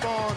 keep on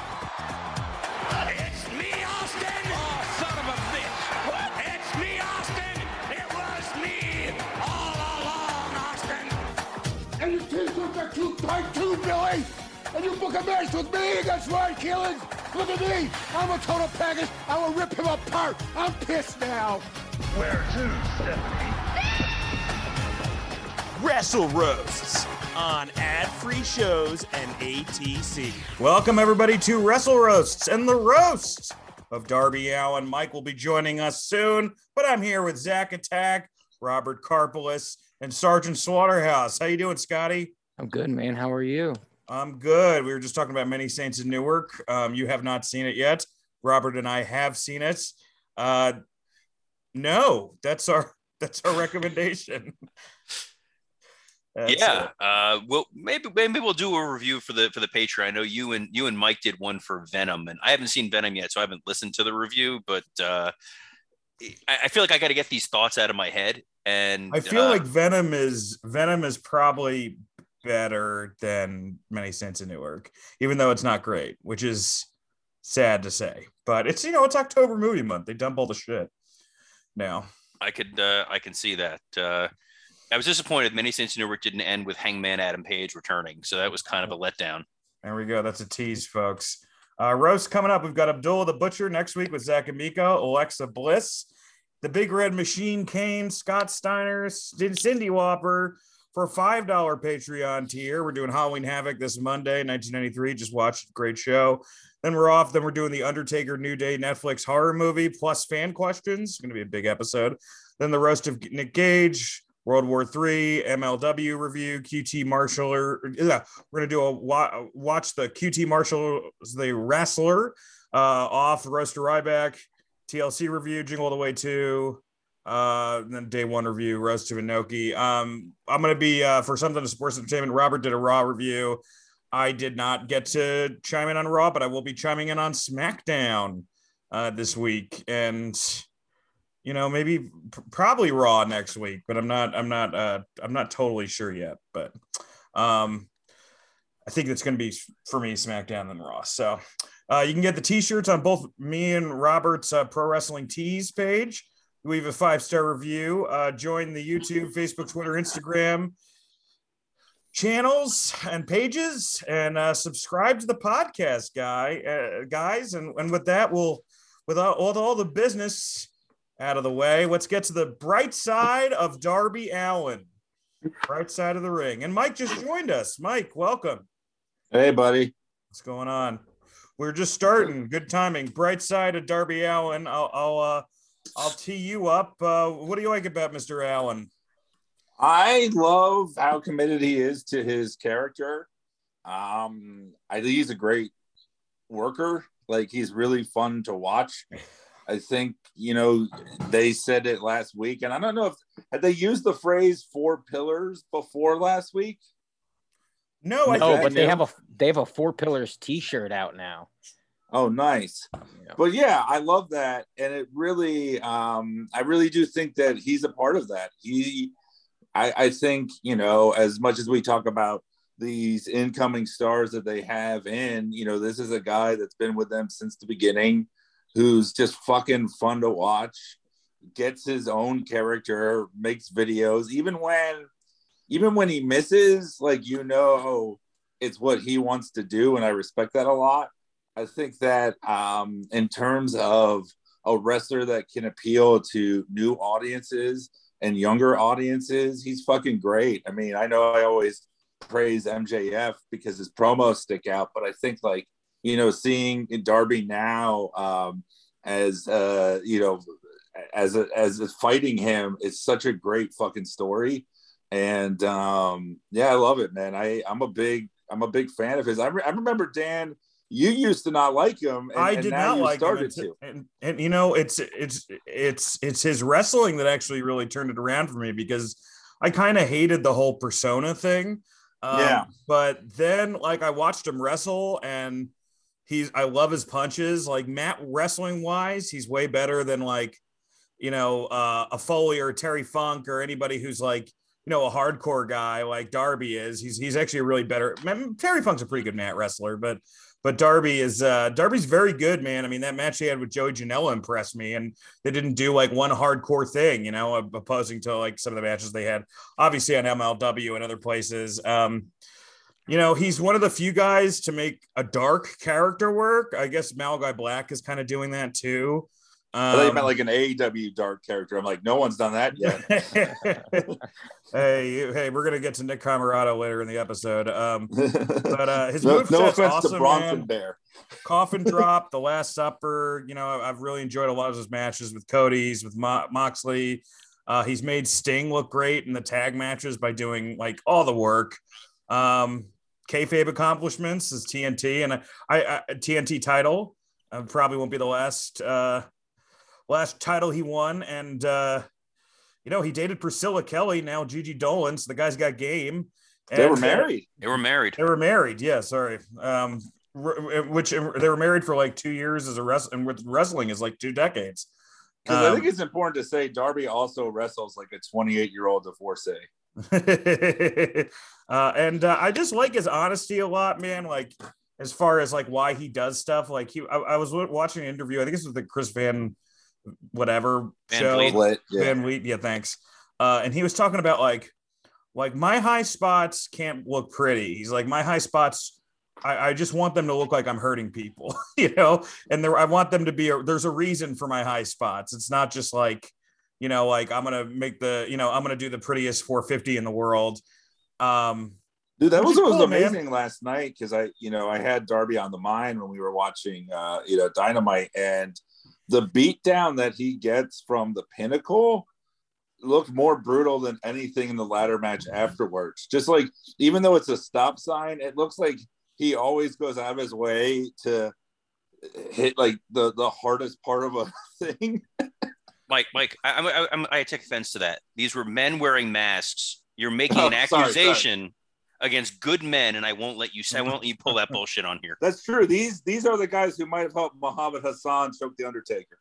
It's me, Austin! Oh, son of a bitch! What? It's me, Austin! It was me all along, Austin! And your t-shirts are too tight too, Billy! And you book a match with me! That's right, Keelan! Look at me! I'm a total package! I will rip him apart! I'm pissed now! Where to, Stephanie? Wrestle Roasts on ad-free shows and ATC. Welcome, everybody, to Wrestle Roasts and the roast of Darby Allin. Mike will be joining us soon, but I'm here with Zach Attack, Robert Karpolis, and Sergeant Slaughterhouse. How you doing, Scotty? I'm good, man. How are you? I'm good. We were just talking about Many Saints in Newark. You have not seen it yet. Robert and I have seen it. No, that's our recommendation. Well, maybe we'll do a review for the Patreon. I know you and Mike did one for Venom, and I haven't seen Venom yet, so I haven't listened to the review. But I feel like I got to get these thoughts out of my head, and I feel like Venom is probably better than Many Saints in Newark, even though it's not great, which is sad to say. But it's, you know, it's October movie month. They dump all the shit now. I can see that. I was disappointed Many Saints in Newark didn't end with Hangman Adam Page returning, so that was kind of a letdown. There we go. That's a tease, folks. Roast coming up. We've got Abdullah the Butcher next week with Zach Amico, Alexa Bliss, the Big Red Machine Kane, Scott Steiner, Cindy Whopper. For a $5 Patreon tier, we're doing Halloween Havoc this Monday, 1993. Just watched it. Great show. Then we're off. Then we're doing the Undertaker New Day Netflix horror movie plus fan questions. It's going to be a big episode. Then the roast of Nick Gage, World War III, MLW review, QT Marshall. We're going to do a watch the QT Marshall, the wrestler, off Roaster Ryback, TLC review, Jingle All the Way to... then day one review, Roast to Inoki. I'm going to be for Something to Sports Entertainment. Robert did a Raw review. I did not get to chime in on Raw, but I will be chiming in on SmackDown this week, and you know, maybe probably Raw next week. But I'm not totally sure yet. But I think it's going to be for me SmackDown than Raw. So you can get the t-shirts on both me and Robert's Pro Wrestling Tees page. Leave a 5-star review. Join the YouTube, Facebook, Twitter, Instagram channels and pages, and subscribe to the podcast, guys. And with that, with all the business out of the way, let's get to the bright side of Darby Allin, bright side of the ring. And Mike just joined us. Mike, welcome. Hey, buddy. What's going on? We're just starting. Good timing. Bright side of Darby Allin. I'll tee you up. What do you like about Mr. Allin? I love how committed he is to his character. I think he's a great worker. Like, he's really fun to watch. I think, you know, they said it last week, and I don't know if had they used the phrase 4 pillars before last week. No, but they have a 4 pillars t-shirt out now. Oh, nice. Yeah. But yeah, I love that. And it really, I really do think that he's a part of that. I think, you know, as much as we talk about these incoming stars that they have in, you know, this is a guy that's been with them since the beginning, who's just fucking fun to watch, gets his own character, makes videos, even when he misses, like, you know, it's what he wants to do. And I respect that a lot. I think that in terms of a wrestler that can appeal to new audiences and younger audiences, he's fucking great. I mean, I know I always praise MJF because his promos stick out, but I think, like, you know, seeing Darby now as fighting him is such a great fucking story. And yeah, I love it, man. I'm a big fan of his. I remember, Dan, you used to not like him. I did not like him. And you know, it's his wrestling that actually really turned it around for me, because I kind of hated the whole persona thing. But then, like, I watched him wrestle, and I love his punches. Like, Matt, wrestling wise, he's way better than, like, you know, a Foley or Terry Funk or anybody who's, like, you know, a hardcore guy like Darby is. He's actually a really better. Terry Funk's a pretty good mat wrestler, but Darby's very good, man. I mean, that match he had with Joey Janela impressed me, and they didn't do like one hardcore thing, you know, opposing to like some of the matches they had, obviously, on MLW and other places. You know, he's one of the few guys to make a dark character work. I guess Malachi Black is kind of doing that too. I thought you meant like an AEW dark character. I'm like, no one's done that yet. Hey, we're gonna get to Nick Comoroto later in the episode. But his moveset's no offense awesome, to Bronson man. Bear, Coffin Drop, The Last Supper. You know, I've really enjoyed a lot of his matches with Cody's, with Moxley. He's made Sting look great in the tag matches by doing like all the work. Kayfabe accomplishments is TNT, and I TNT title probably won't be the last title he won, and you know, he dated Priscilla Kelly, now Gigi Dolan, so the guy's got game. And they were married. Yeah, sorry. Which they were married for like 2 years as a wrestler, and with wrestling is like 2 decades. Because I think it's important to say Darby also wrestles like a 28-year-old divorcee. And I just like his honesty a lot, man. Like, as far as like why he does stuff, like I was watching an interview. I think this was the Chris Van whatever show. Van Wheat. Yeah, thanks. And he was talking about like my high spots can't look pretty. He's like, my high spots, I just want them to look like I'm hurting people, you know. And I want them to be. There's a reason for my high spots. It's not just like, you know, like I'm gonna make the, you know, I'm gonna do the prettiest 450 in the world. Dude, that was what was amazing last night, because I had Darby on the mind when we were watching Dynamite, and the beatdown that he gets from the Pinnacle looked more brutal than anything in the ladder match afterwards. Just like, even though it's a stop sign, it looks like he always goes out of his way to hit like the hardest part of a thing. Mike, I take offense to that. These were men wearing masks. You're making an accusation against good men, and I won't let you say. I won't let you pull that bullshit on here. That's true. These are the guys who might have helped Muhammad Hassan choke the Undertaker.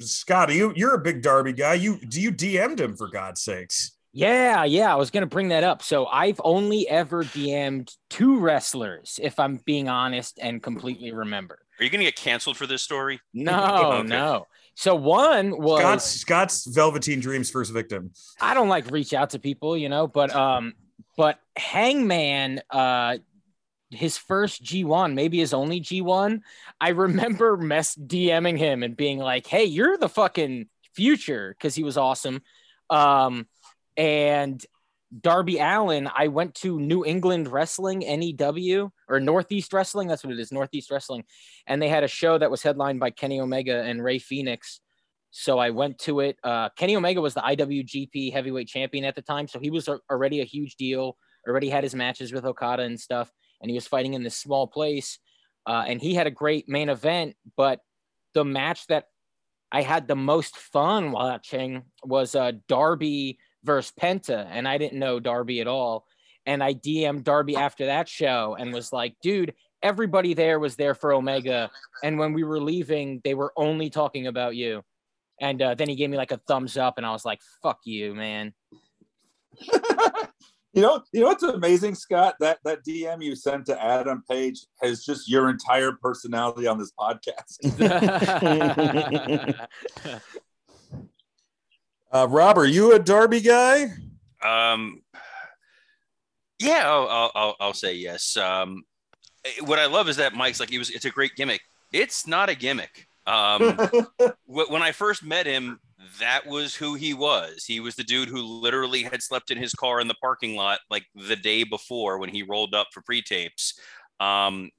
Scott, you're a big Darby guy. You DM'd him, for God's sakes. Yeah, I was going to bring that up. So I've only ever DM'd 2 wrestlers, if I'm being honest and completely remember. Are you going to get canceled for this story? No, okay. No. So one was Scott's Velveteen Dream's first victim. I don't like reach out to people, you know, but Hangman, his first G1, maybe his only G1. I remember DMing him and being like, hey, you're the fucking future, because he was awesome. And Darby Allin, I went to New England Wrestling, NEW, or Northeast Wrestling. That's what it is, Northeast Wrestling. And they had a show that was headlined by Kenny Omega and Ray Phoenix. So I went to it. Kenny Omega was the IWGP heavyweight champion at the time. So he was already a huge deal, already had his matches with Okada and stuff. And he was fighting in this small place. And he had a great main event. But the match that I had the most fun watching was Darby versus Penta, and I didn't know Darby at all, and I DM'd Darby after that show and was like, dude, everybody there was there for Omega, and when we were leaving they were only talking about you. And then he gave me like a thumbs up, and I was like, fuck you, man. you know what's amazing, Scott, that DM you sent to Adam Page has just your entire personality on this podcast. Rob, are you a Darby guy? Yeah, I'll say yes. What I love is that Mike's like, it's a great gimmick. It's not a gimmick. When I first met him, that was who he was. He was the dude who literally had slept in his car in the parking lot like the day before when he rolled up for pre-tapes.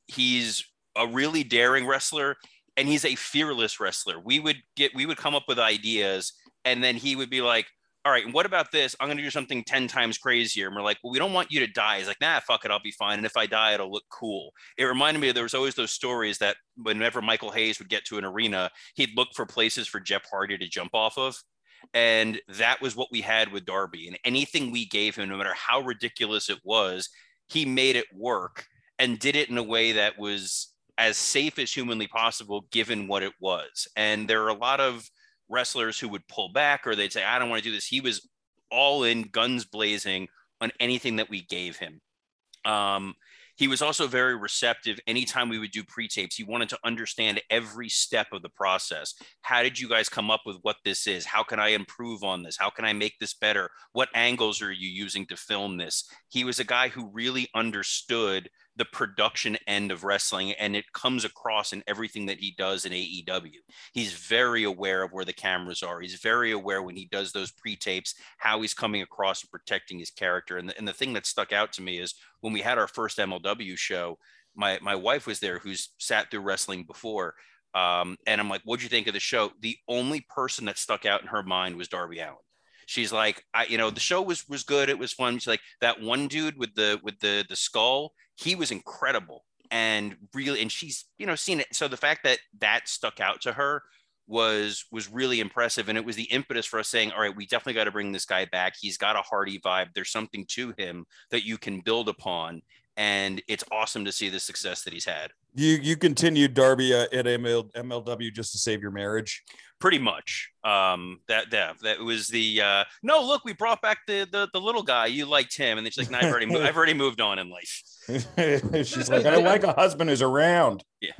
He's a really daring wrestler, and he's a fearless wrestler. We would come up with ideas, and then he would be like, all right, what about this? I'm going to do something 10 times crazier. And we're like, well, we don't want you to die. He's like, nah, fuck it. I'll be fine. And if I die, it'll look cool. It reminded me, there was always those stories that whenever Michael Hayes would get to an arena, he'd look for places for Jeff Hardy to jump off of. And that was what we had with Darby. And anything we gave him, no matter how ridiculous it was, he made it work and did it in a way that was as safe as humanly possible, given what it was. And there are a lot of wrestlers who would pull back, or they'd say, I don't want to do this. He was all in, guns blazing on anything that we gave him. He was also very receptive. Anytime we would do pre-tapes, he wanted to understand every step of the process. How did you guys come up with what this is? How can I improve on this? How can I make this better? What angles are you using to film this? He was a guy who really understood the production end of wrestling, and it comes across in everything that he does in AEW. He's very aware of where the cameras are. He's very aware when he does those pre-tapes, how he's coming across and protecting his character. And the thing that stuck out to me is when we had our first MLW show, my wife was there, who's sat through wrestling before. And I'm like, what'd you think of the show? The only person that stuck out in her mind was Darby Allin. She's like, the show was good. It was fun. She's like, that one dude with the skull, he was incredible and really, and she's, seen it. So the fact that stuck out to her was really impressive. And it was the impetus for us saying, all right, we definitely got to bring this guy back. He's got a hearty vibe. There's something to him that you can build upon. And it's awesome to see the success that he's had. You continued Darby at MLW just to save your marriage. Pretty much. That was the no. Look, we brought back the little guy. You liked him, and then she's like, "No, I've already moved on in life." She's like, "I like a husband who's around." Yeah.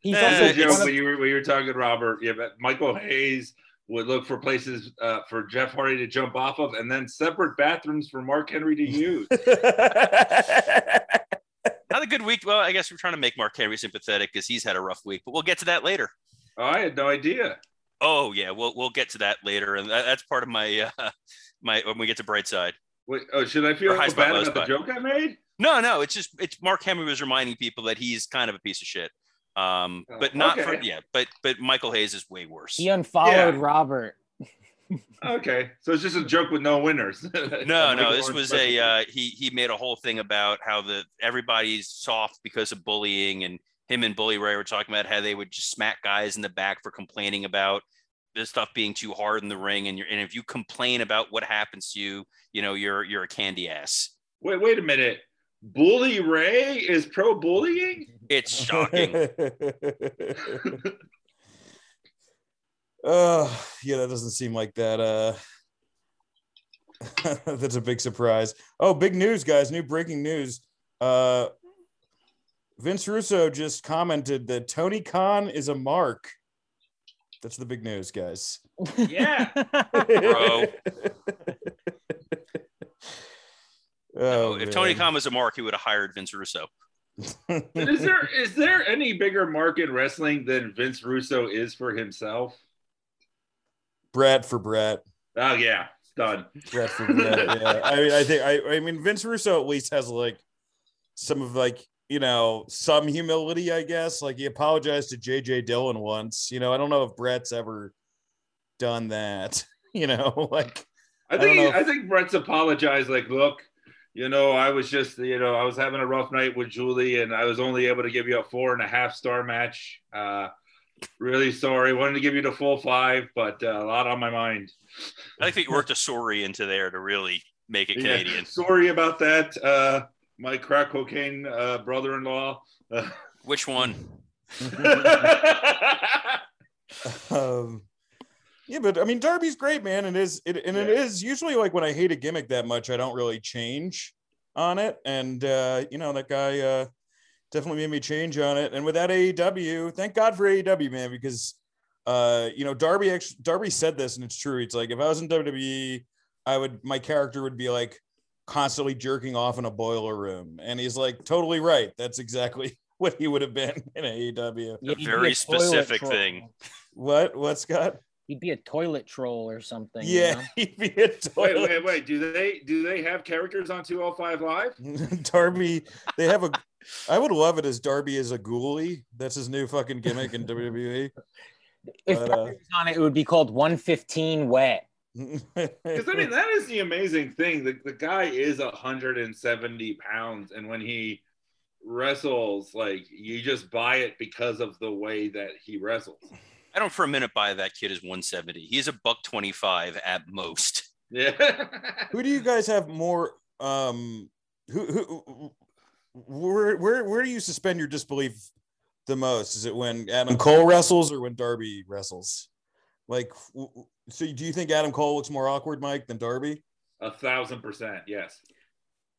He's also when you were talking to Robert, but Michael Hayes would look for places for Jeff Hardy to jump off of, and then separate bathrooms for Mark Henry to use. Not a good week. Well, I guess we're trying to make Mark Henry sympathetic because he's had a rough week, but we'll get to that later. Oh, I had no idea. Oh yeah, we'll get to that later, and that's part of my when we get to Brightside. Wait, should I feel bad about the joke I made? No, it's Mark Henry was reminding people that he's kind of a piece of shit. But not okay. But Michael Hayes is way worse. He unfollowed Robert. Okay, so it's just a joke with no winners. no, this was a he made a whole thing about how everybody's soft because of bullying, and him and Bully Ray were talking about how they would just smack guys in the back for complaining about this stuff being too hard in the ring, and if you complain about what happens to you, you're a candy ass. Wait a minute. Bully Ray is pro bullying? It's shocking. That doesn't seem like that. That's a big surprise. Oh, big news, guys. New breaking news. Vince Russo just commented that Tony Khan is a mark. That's the big news, guys. Yeah. Bro. If Tony Khan was a mark, he would have hired Vince Russo. Is there any bigger mark in wrestling than Vince Russo is for himself? Brat for brat. Oh yeah, done. Brat for brat. Yeah. I mean Vince Russo at least has some humility, I guess. Like he apologized to JJ Dillon once. I don't know if Brat's ever done that. I think Brat's apologized. Like, look. I was just, I was having a rough night with Julie, and I was only able to give you a 4.5-star match. Really sorry. Wanted to give you the full 5, but a lot on my mind. I think that you worked a sorry into there to really make it Canadian. Yeah, sorry about that. My crack cocaine brother-in-law. Which one? Yeah, but I mean, Darby's great, man. It is usually like when I hate a gimmick that much, I don't really change on it. And, that guy definitely made me change on it. And with that AEW, thank God for AEW, man, because, Darby said this and it's true. It's like, if I was in WWE, my character would be like constantly jerking off in a boiler room. And he's like, totally right. That's exactly what he would have been in AEW. A very specific thing. What, Scott? He'd be a toilet troll or something. Yeah, he'd be a toilet. Wait. Do they have characters on 205 Live? Darby, they have a. I would love it as Darby is a ghoulie. That's his new fucking gimmick in WWE. If Darby was on it, it would be called 115 Wet. Because that is the amazing thing. The guy is 170 pounds, and when he wrestles, like you just buy it because of the way that he wrestles. I don't for a minute buy that kid is 170. He's a $125 at most. Yeah. Who do you guys have more? Where do you suspend your disbelief the most? Is it when Adam Cole wrestles or when Darby wrestles? Like, so do you think Adam Cole looks more awkward, Mike, than Darby? 1,000%, yes.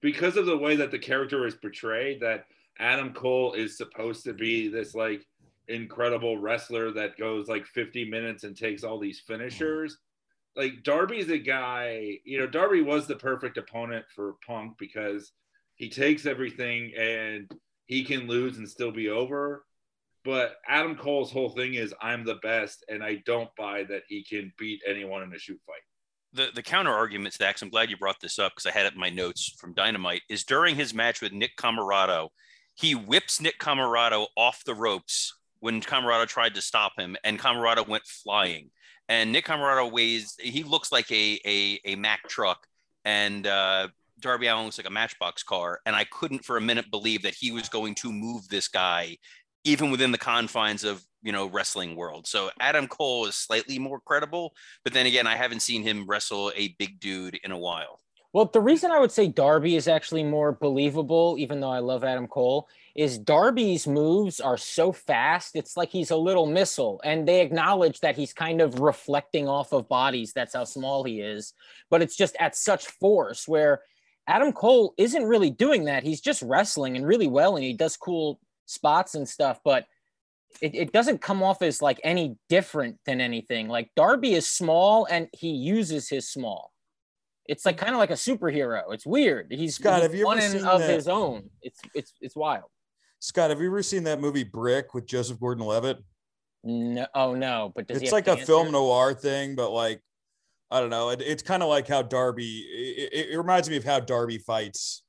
Because of the way that the character is portrayed, that Adam Cole is supposed to be this like incredible wrestler that goes like 50 minutes and takes all these finishers. Like Darby's a guy, you know, Darby was the perfect opponent for Punk because he takes everything and he can lose and still be over. But Adam Cole's whole thing is I'm the best, and I don't buy that he can beat anyone in a shoot fight. The counter argument to that, because I'm glad you brought this up because I had it in my notes from Dynamite, is during his match with Nick Comoroto, he whips Nick Comoroto off the ropes when Comoroto tried to stop him, and Comoroto went flying. And Nick Comoroto he looks like a Mack truck, and Darby Allin looks like a Matchbox car. And I couldn't for a minute believe that he was going to move this guy, even within the confines of, you know, wrestling world. So Adam Cole is slightly more credible, but then again, I haven't seen him wrestle a big dude in a while. Well, the reason I would say Darby is actually more believable, even though I love Adam Cole, is Darby's moves are so fast. It's like he's a little missile, and they acknowledge that he's kind of reflecting off of bodies. That's how small he is, but it's just at such force, where Adam Cole isn't really doing that. He's just wrestling and really well, and he does cool spots and stuff, but it doesn't come off as like any different than anything. Like Darby is small and he uses his small. It's like kind of like a superhero. It's weird. He's got one end of his own. It's wild. Scott, have you ever seen that movie Brick with Joseph Gordon-Levitt? No, oh no, but does it's like a film noir thing, but like I don't know. It's kind of like how Darby. It reminds me of how Darby fights.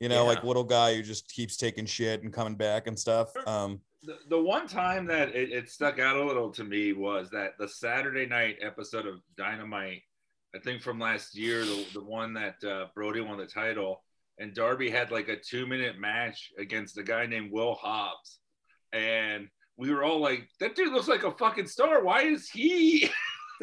You know, yeah. Like little guy who just keeps taking shit and coming back and stuff. The one time that it stuck out a little to me was that the Saturday night episode of Dynamite, I think from last year, the one that Brody won the title, and Darby had like a 2-minute match against a guy named Will Hobbs. And we were all like, that dude looks like a fucking star. Why is he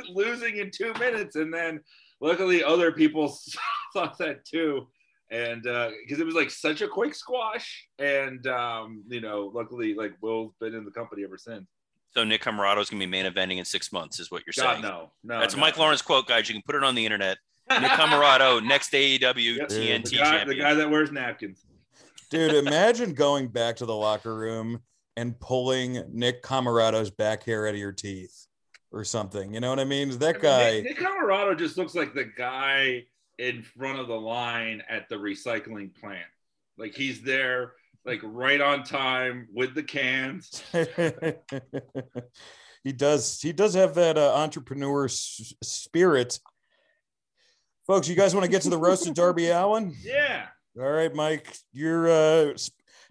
losing in 2 minutes? And then luckily other people saw that too. And because it was like such a quick squash, and you know, luckily, like Will's been in the company ever since. So Nick Comoroto is gonna be main eventing in 6 months, is what you're saying? No, that's no. A Mike Lawrence quote, guys. You can put it on the internet. Nick Comoroto, next AEW TNT champion, the guy that wears napkins. Dude, imagine going back to the locker room and pulling Nick Comoroto's back hair out of your teeth or something. You know what I mean? That guy. Nick Comoroto just looks like the guy in front of the line at the recycling plant. Like he's there, like right on time with the cans. He does have that entrepreneur spirit. Folks, you guys want to get to the roast of Darby Allin? Yeah. All right, Mike, you're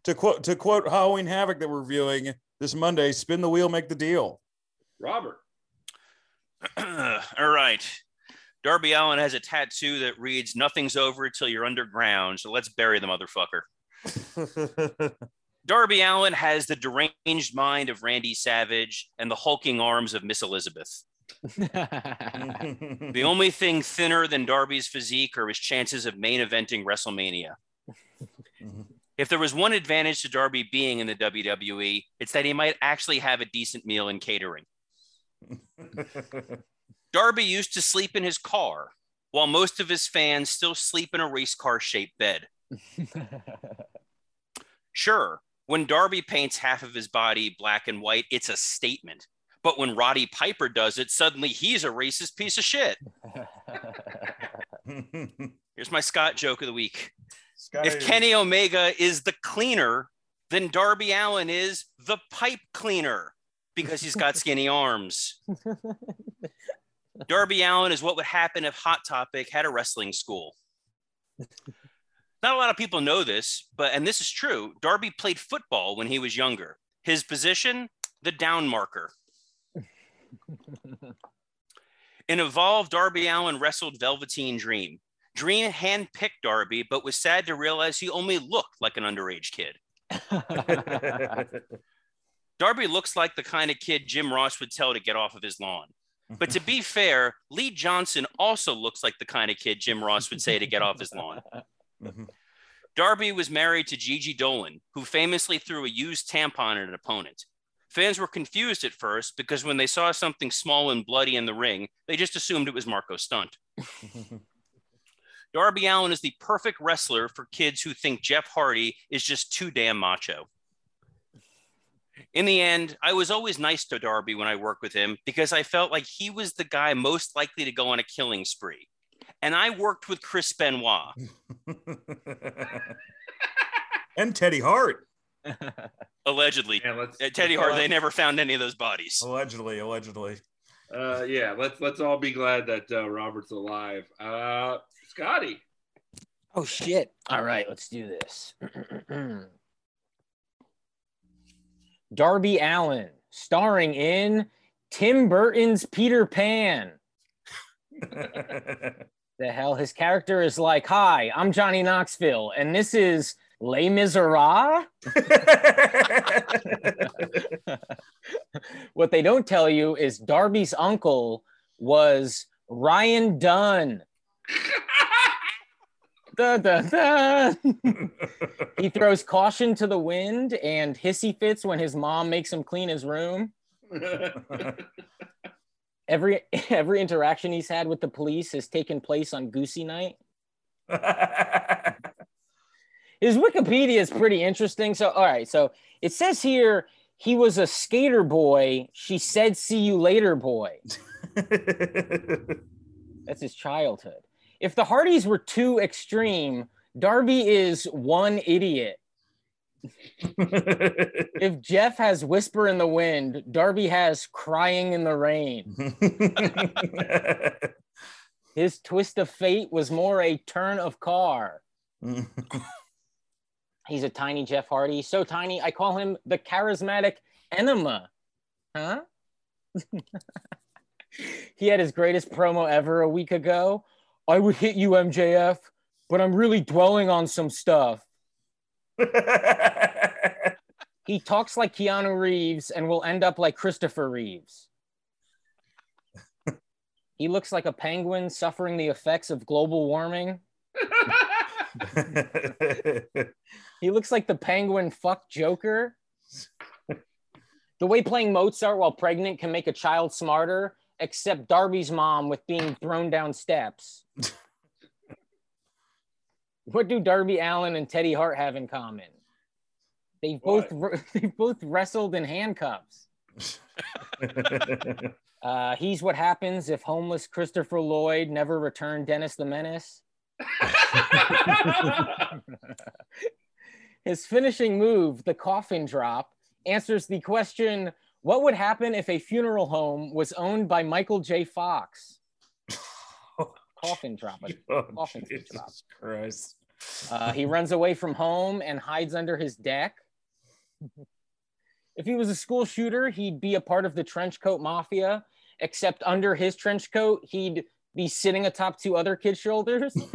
to quote Halloween Havoc that we're reviewing this Monday, spin the wheel, make the deal. Robert. All right. Darby Allin has a tattoo that reads, "Nothing's over till you're underground, so let's bury the motherfucker." Darby Allin has the deranged mind of Randy Savage and the hulking arms of Miss Elizabeth. The only thing thinner than Darby's physique are his chances of main eventing WrestleMania. If there was one advantage to Darby being in the WWE, it's that he might actually have a decent meal and catering. Darby used to sleep in his car, while most of his fans still sleep in a race car-shaped bed. Sure, when Darby paints half of his body black and white, it's a statement. But when Roddy Piper does it, suddenly he's a racist piece of shit. Here's my Scott joke of the week. If Kenny Omega is the cleaner, then Darby Allin is the pipe cleaner because he's got skinny arms. Darby Allin is what would happen if Hot Topic had a wrestling school. Not a lot of people know this, and this is true, Darby played football when he was younger. His position, the down marker. In Evolve, Darby Allin wrestled Velveteen Dream. Dream handpicked Darby, but was sad to realize he only looked like an underage kid. Darby looks like the kind of kid Jim Ross would tell to get off of his lawn. But to be fair, Lee Johnson also looks like the kind of kid Jim Ross would say to get off his lawn. Darby was married to Gigi Dolan, who famously threw a used tampon at an opponent. Fans were confused at first because when they saw something small and bloody in the ring, they just assumed it was Marco Stunt. Darby Allin is the perfect wrestler for kids who think Jeff Hardy is just too damn macho. In the end, I was always nice to Darby when I worked with him because I felt like he was the guy most likely to go on a killing spree. And I worked with Chris Benoit. And Teddy Hart. Allegedly. Yeah, Teddy Hart, they never found any of those bodies. Allegedly. Let's all be glad that Robert's alive. Scotty. Oh, shit. All right, let's do this. Darby Allin, starring in Tim Burton's Peter Pan. The hell, his character is like, hi, I'm Johnny Knoxville, and this is Les Miserables? What they don't tell you is Darby's uncle was Ryan Dunn. Da, da, da. He throws caution to the wind and hissy fits when his mom makes him clean his room. Every interaction he's had with the police has taken place on Goosey Night. His Wikipedia is pretty interesting. So, all right. So it says here, he was a skater boy. She said, see you later, boy. That's his childhood. If the Hardys were too extreme, Darby is one idiot. If Jeff has whisper in the wind, Darby has crying in the rain. His twist of fate was more a turn of car. He's a tiny Jeff Hardy. So tiny, I call him the charismatic enema. Huh? He had his greatest promo ever a week ago. I would hit you, MJF, but I'm really dwelling on some stuff. He talks like Keanu Reeves and will end up like Christopher Reeves. He looks like a penguin suffering the effects of global warming. He looks like the penguin fuck Joker. The way playing Mozart while pregnant can make a child smarter, except Darby's mom with being thrown down steps. What do Darby Allin and Teddy Hart have in common? They both wrestled in handcuffs. He's what happens if homeless Christopher Lloyd never returned Dennis the Menace. His finishing move, the coffin drop, answers the question, what would happen if a funeral home was owned by Michael J. Fox? Coffin drop. Coffin drop. Christ. He runs away from home and hides under his deck. If he was a school shooter, he'd be a part of the trench coat mafia, except under his trench coat, he'd be sitting atop two other kids' shoulders. He's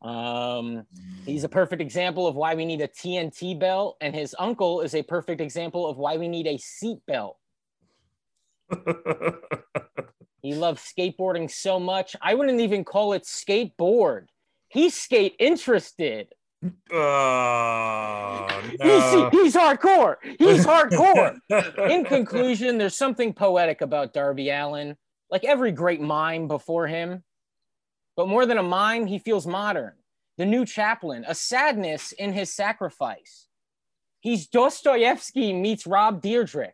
a perfect example of why we need a TNT belt, and his uncle is a perfect example of why we need a seat belt. He loves skateboarding so much, I wouldn't even call it skateboard. He's skate interested. No. He's hardcore. He's hardcore. In conclusion, there's something poetic about Darby Allin, like every great mime before him. But more than a mime, he feels modern. The new chaplain, a sadness in his sacrifice. He's Dostoevsky meets Rob Dyrdek.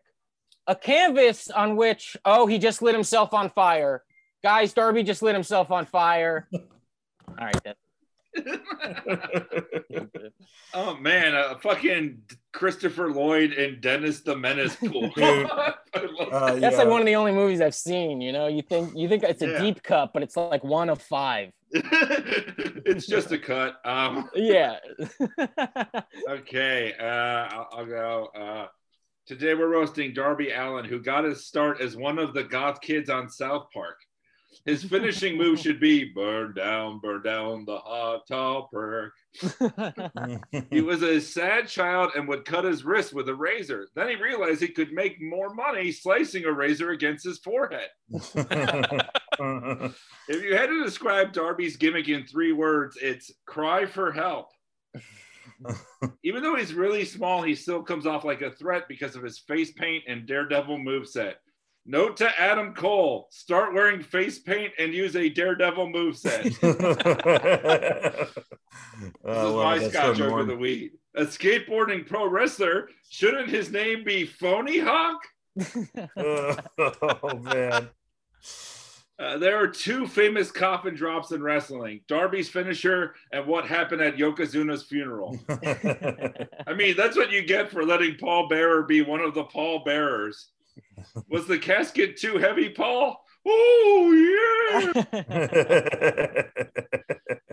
A canvas on which, oh, he just lit himself on fire. Guys, Darby just lit himself on fire. All right, then. Oh, man, fucking Christopher Lloyd and Dennis the Menace. Cool. That's like one of the only movies I've seen, you know? You think it's a deep cut, but it's like one of five. It's just a cut. Yeah. Okay, I'll go. Today we're roasting Darby Allin, who got his start as one of the goth kids on South Park. His finishing move should be burn down the hot topper. He was a sad child and would cut his wrist with a razor. Then he realized he could make more money slicing a razor against his forehead. If you had to describe Darby's gimmick in 3 words, it's cry for help. Even though he's really small, he still comes off like a threat because of his face paint and daredevil moveset. Note to Adam Cole, start wearing face paint and use a daredevil moveset. This is my scotch over the weed. A skateboarding pro wrestler, shouldn't his name be Phony Hawk? Oh, man. There are 2 famous coffin drops in wrestling, Darby's finisher and what happened at Yokozuna's funeral. I mean, that's what you get for letting Paul Bearer be one of the Paul Bearers. Was the casket too heavy, Paul? Oh, yeah.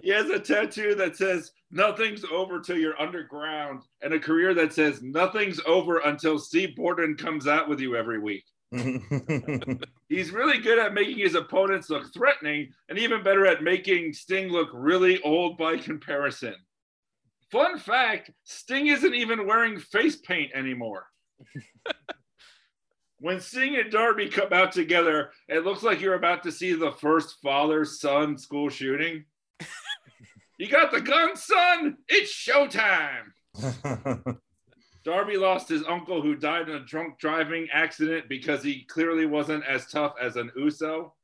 He has a tattoo that says, nothing's over till you're underground, and a career that says, nothing's over until Steve Borden comes out with you every week. He's really good at making his opponents look threatening and even better at making Sting look really old by comparison. Fun fact, Sting isn't even wearing face paint anymore. When Sting and Darby come out together, it looks like you're about to see the first father-son school shooting. You got the gun, son? It's showtime! Darby lost his uncle who died in a drunk driving accident because he clearly wasn't as tough as an Uso.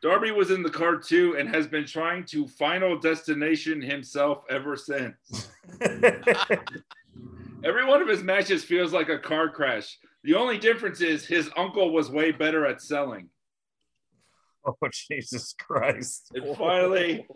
Darby was in the car too and has been trying to Final Destination himself ever since. Every one of his matches feels like a car crash. The only difference is his uncle was way better at selling. Oh, Jesus Christ. And finally,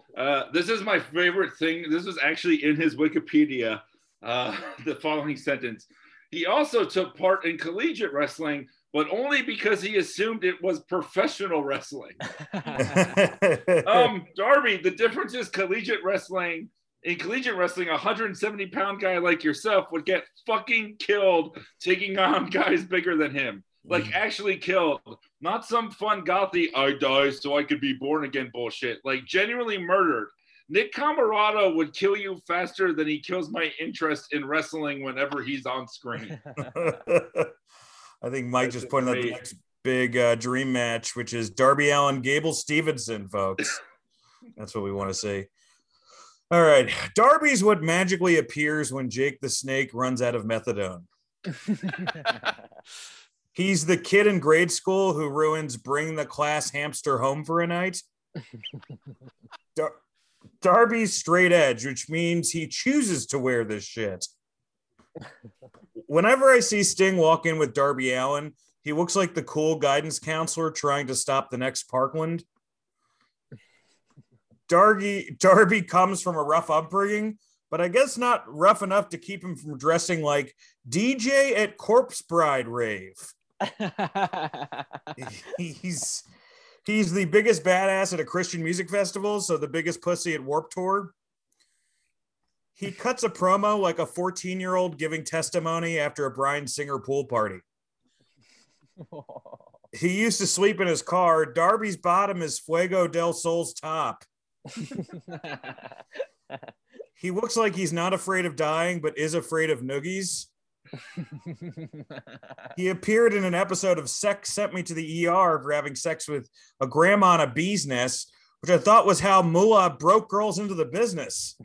this is my favorite thing. This was actually in his Wikipedia. The following sentence. He also took part in collegiate wrestling, but only because he assumed it was professional wrestling. Darby, the difference is collegiate wrestling. In collegiate wrestling, a 170-pound guy like yourself would get fucking killed taking on guys bigger than him. Like, actually killed. Not some fun gothy, I die so I could be born again bullshit. Like, genuinely murdered. Nick Camarado would kill you faster than he kills my interest in wrestling whenever he's on screen. I think Mike just pointed out the next big dream match, which is Darby Allin, Gable Stevenson, folks. That's what we want to see. All right. Darby's what magically appears when Jake the Snake runs out of methadone. He's the kid in grade school who ruins Bring the Class Hamster Home for a Night. Darby's straight edge, which means he chooses to wear this shit. Whenever I see Sting walk in with Darby Allin, he looks like the cool guidance counselor trying to stop the next Parkland. Darby comes from a rough upbringing, but I guess not rough enough to keep him from dressing like DJ at Corpse Bride Rave. He's the biggest badass at a Christian music festival, so the biggest pussy at Warped Tour. He cuts a promo like a 14-year-old giving testimony after a Bryan Singer pool party. He used to sleep in his car. Darby's bottom is Fuego del Sol's top. He looks like he's not afraid of dying, but is afraid of noogies. He appeared in an episode of Sex Sent Me to the ER for having sex with a grandma on a bee's nest, which I thought was how Moolah broke girls into the business.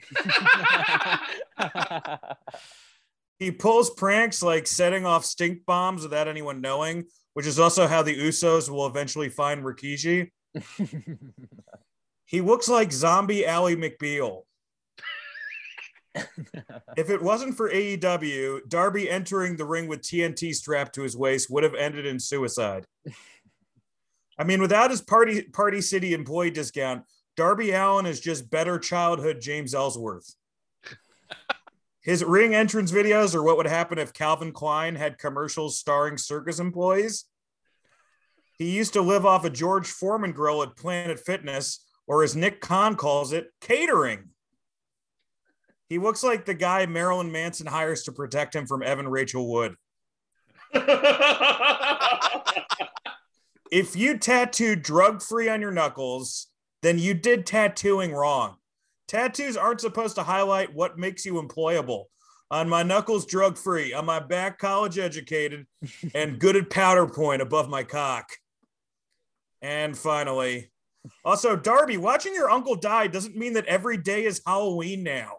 He pulls pranks like setting off stink bombs without anyone knowing, which is also how the Usos will eventually find Rikishi. He looks like zombie Ally McBeal. If it wasn't for AEW, Darby entering the ring with TNT strapped to his waist would have ended in suicide. I mean, without his Party City employee discount, Darby Allin is just better childhood James Ellsworth. His ring entrance videos are what would happen if Calvin Klein had commercials starring circus employees. He used to live off a George Foreman grill at Planet Fitness, or as Nick Khan calls it, catering. He looks like the guy Marilyn Manson hires to protect him from Evan Rachel Wood. If you tattooed drug-free on your knuckles, then you did tattooing wrong. Tattoos aren't supposed to highlight what makes you employable. On my knuckles, drug-free. On my back, college-educated. And good at powder point above my cock. And finally, also, Darby, watching your uncle die doesn't mean that every day is Halloween now.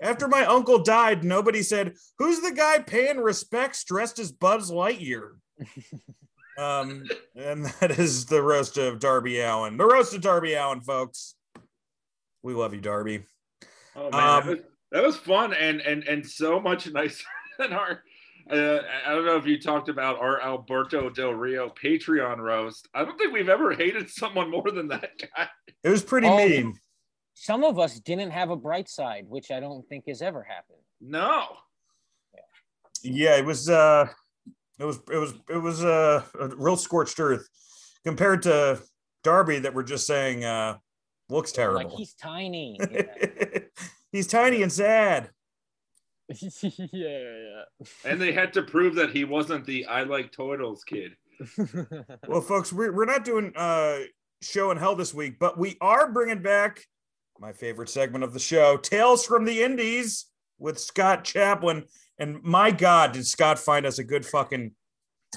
After my uncle died, nobody said, who's the guy paying respects dressed as Buzz Lightyear? And that is the roast of Darby Allin. The roast of Darby Allin, folks. We love you, Darby. Oh, man, that was fun and so much nicer than our... I don't know if you talked about our Alberto Del Rio Patreon roast. I don't think we've ever hated someone more than that guy. It was pretty mean. Some of us didn't have a bright side, which I don't think has ever happened. No. Yeah, it was a real scorched earth compared to Darby that we're just saying looks terrible. Like he's tiny. Yeah. He's tiny and sad. Yeah. And they had to prove that he wasn't the I Like Turtles kid. Well, folks, we're not doing show in hell this week, but we are bringing back my favorite segment of the show, Tales from the Indies with Scott Chaplin. And my God, did Scott find us a good fucking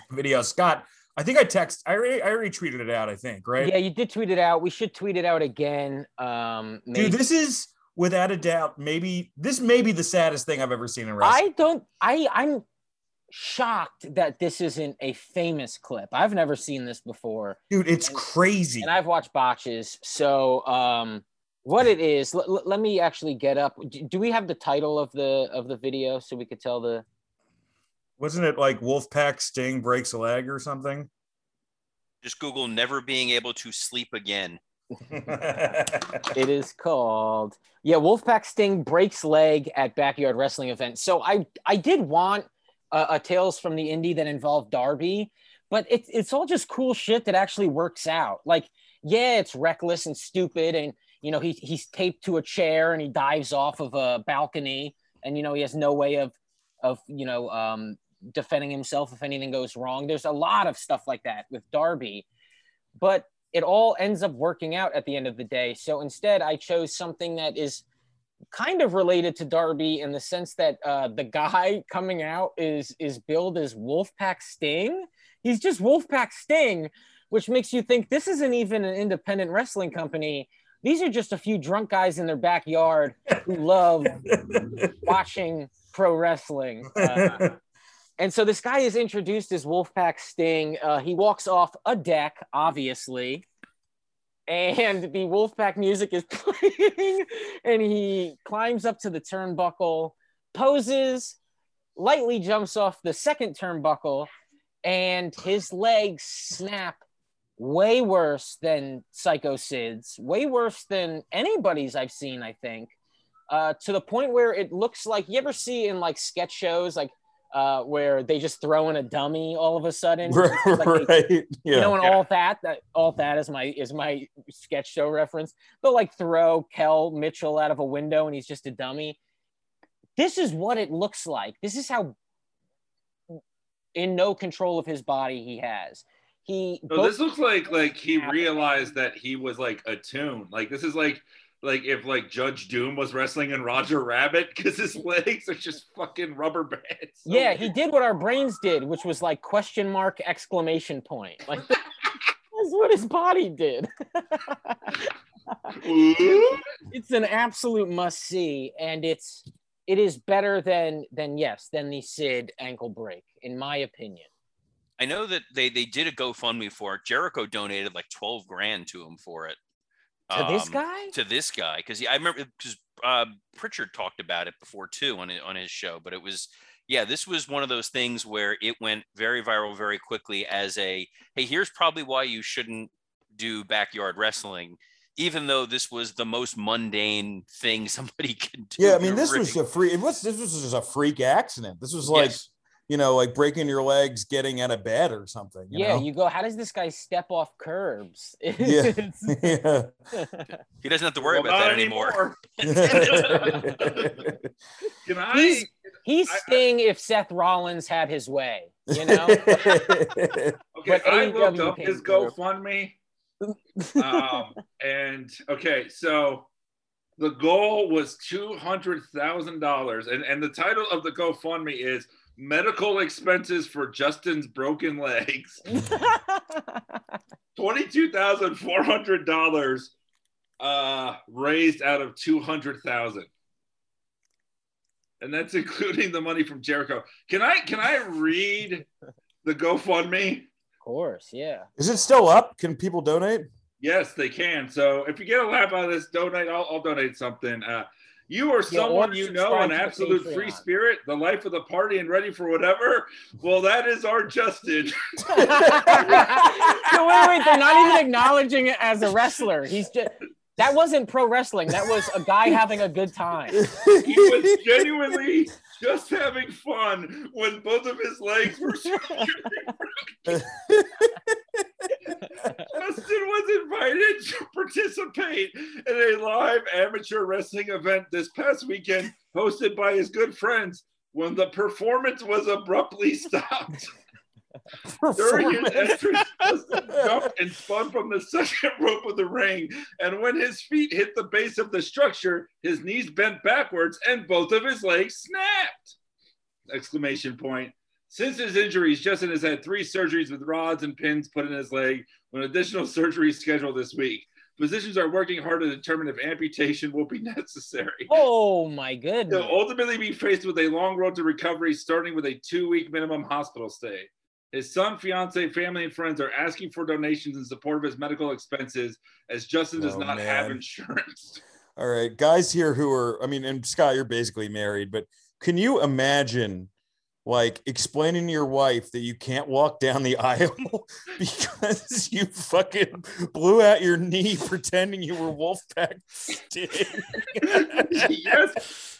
video. Scott, I think I already tweeted it out, I think, right? Yeah, you did tweet it out. We should tweet it out again. Dude, this is... without a doubt, this may be the saddest thing I've ever seen in wrestling. I'm shocked that this isn't a famous clip. I've never seen this before. Dude, it's crazy. And I've watched botches. So what it is, let me actually get up. Do we have the title of the video so we could tell the... Wasn't it like Wolfpack Sting breaks a leg or something? Just Google never being able to sleep again. It is called Wolfpack Sting breaks leg at backyard wrestling event. So I did want a Tales from the Indie that involved Darby, but it's all just cool shit that actually works out. Like, yeah, it's reckless and stupid, and you know he's taped to a chair and he dives off of a balcony, and you know he has no way of defending himself if anything goes wrong. There's a lot of stuff like that with Darby, but it all ends up working out at the end of the day. So instead, I chose something that is kind of related to Darby in the sense that the guy coming out is billed as Wolfpack Sting. He's just Wolfpack Sting, which makes you think this isn't even an independent wrestling company. These are just a few drunk guys in their backyard who love watching pro wrestling. And so this guy is introduced as Wolfpack Sting. He walks off a deck, obviously. And the Wolfpack music is playing. And he climbs up to the turnbuckle, poses, lightly jumps off the second turnbuckle. And his legs snap way worse than Psycho Sid's, way worse than anybody's I've seen, I think. To the point where it looks like, you ever see in like sketch shows, like, where they just throw in a dummy all of a sudden, like they, right? Yeah. You know, and yeah. all that is my sketch show reference. They'll like throw Kel Mitchell out of a window and he's just a dummy. This is what it looks like. This is how in no control of his body he has. This looks like he realized that he was like attuned. Like this is like if like Judge Doom was wrestling in Roger Rabbit, because his legs are just fucking rubber bands. So yeah, he did what our brains did, which was like ? Like that's what his body did. It's an absolute must see, and it is better than the Sid ankle break, in my opinion. I know that they did a GoFundMe for it. Jericho donated like $12,000 to him for it. To this guy, because I remember because Pritchard talked about it before too on his show. But it was, this was one of those things where it went very viral very quickly as a, hey, here's probably why you shouldn't do backyard wrestling, even though this was the most mundane thing somebody could do. Yeah, I mean, this was just a freak accident. This was like, you know, like breaking your legs, getting out of bed or something. You go, how does this guy step off curbs? He doesn't have to worry about that anymore. He's Sting if Seth Rollins had his way. you know? Okay, I looked up his GoFundMe. And okay, so the goal was $200,000. And the title of the GoFundMe is Medical Expenses for Justin's Broken Legs. $22,400 raised out of $200,000. And that's including the money from Jericho. Can I read the GoFundMe? Of course, yeah. Is it still up? Can people donate? Yes, they can. So if you get a laugh out of this, donate. I'll donate something. You or someone you know, an absolute free spirit, the life of the party and ready for whatever. Well, that is our Justin. So wait, they're not even acknowledging it as a wrestler. He's just... That wasn't pro wrestling. That was a guy having a good time. He was genuinely just having fun when both of his legs were broken. Justin was invited to participate in a live amateur wrestling event this past weekend, hosted by his good friends, when the performance was abruptly stopped. During his entrance, Justin jumped and spun from the second rope of the ring, and when his feet hit the base of the structure, his knees bent backwards and both of his legs snapped! Exclamation point. Since his injuries, Justin has had 3 surgeries with rods and pins put in his leg, with additional surgeries scheduled this week. Physicians are working hard to determine if amputation will be necessary. Oh my goodness. He'll ultimately be faced with a long road to recovery, starting with a 2-week minimum hospital stay. His son, fiance, family, and friends are asking for donations in support of his medical expenses, as Justin does not have insurance. All right, guys here who are, I mean, and Scott, you're basically married, but can you imagine, like, explaining to your wife that you can't walk down the aisle because you fucking blew out your knee pretending you were Wolfpack Sting?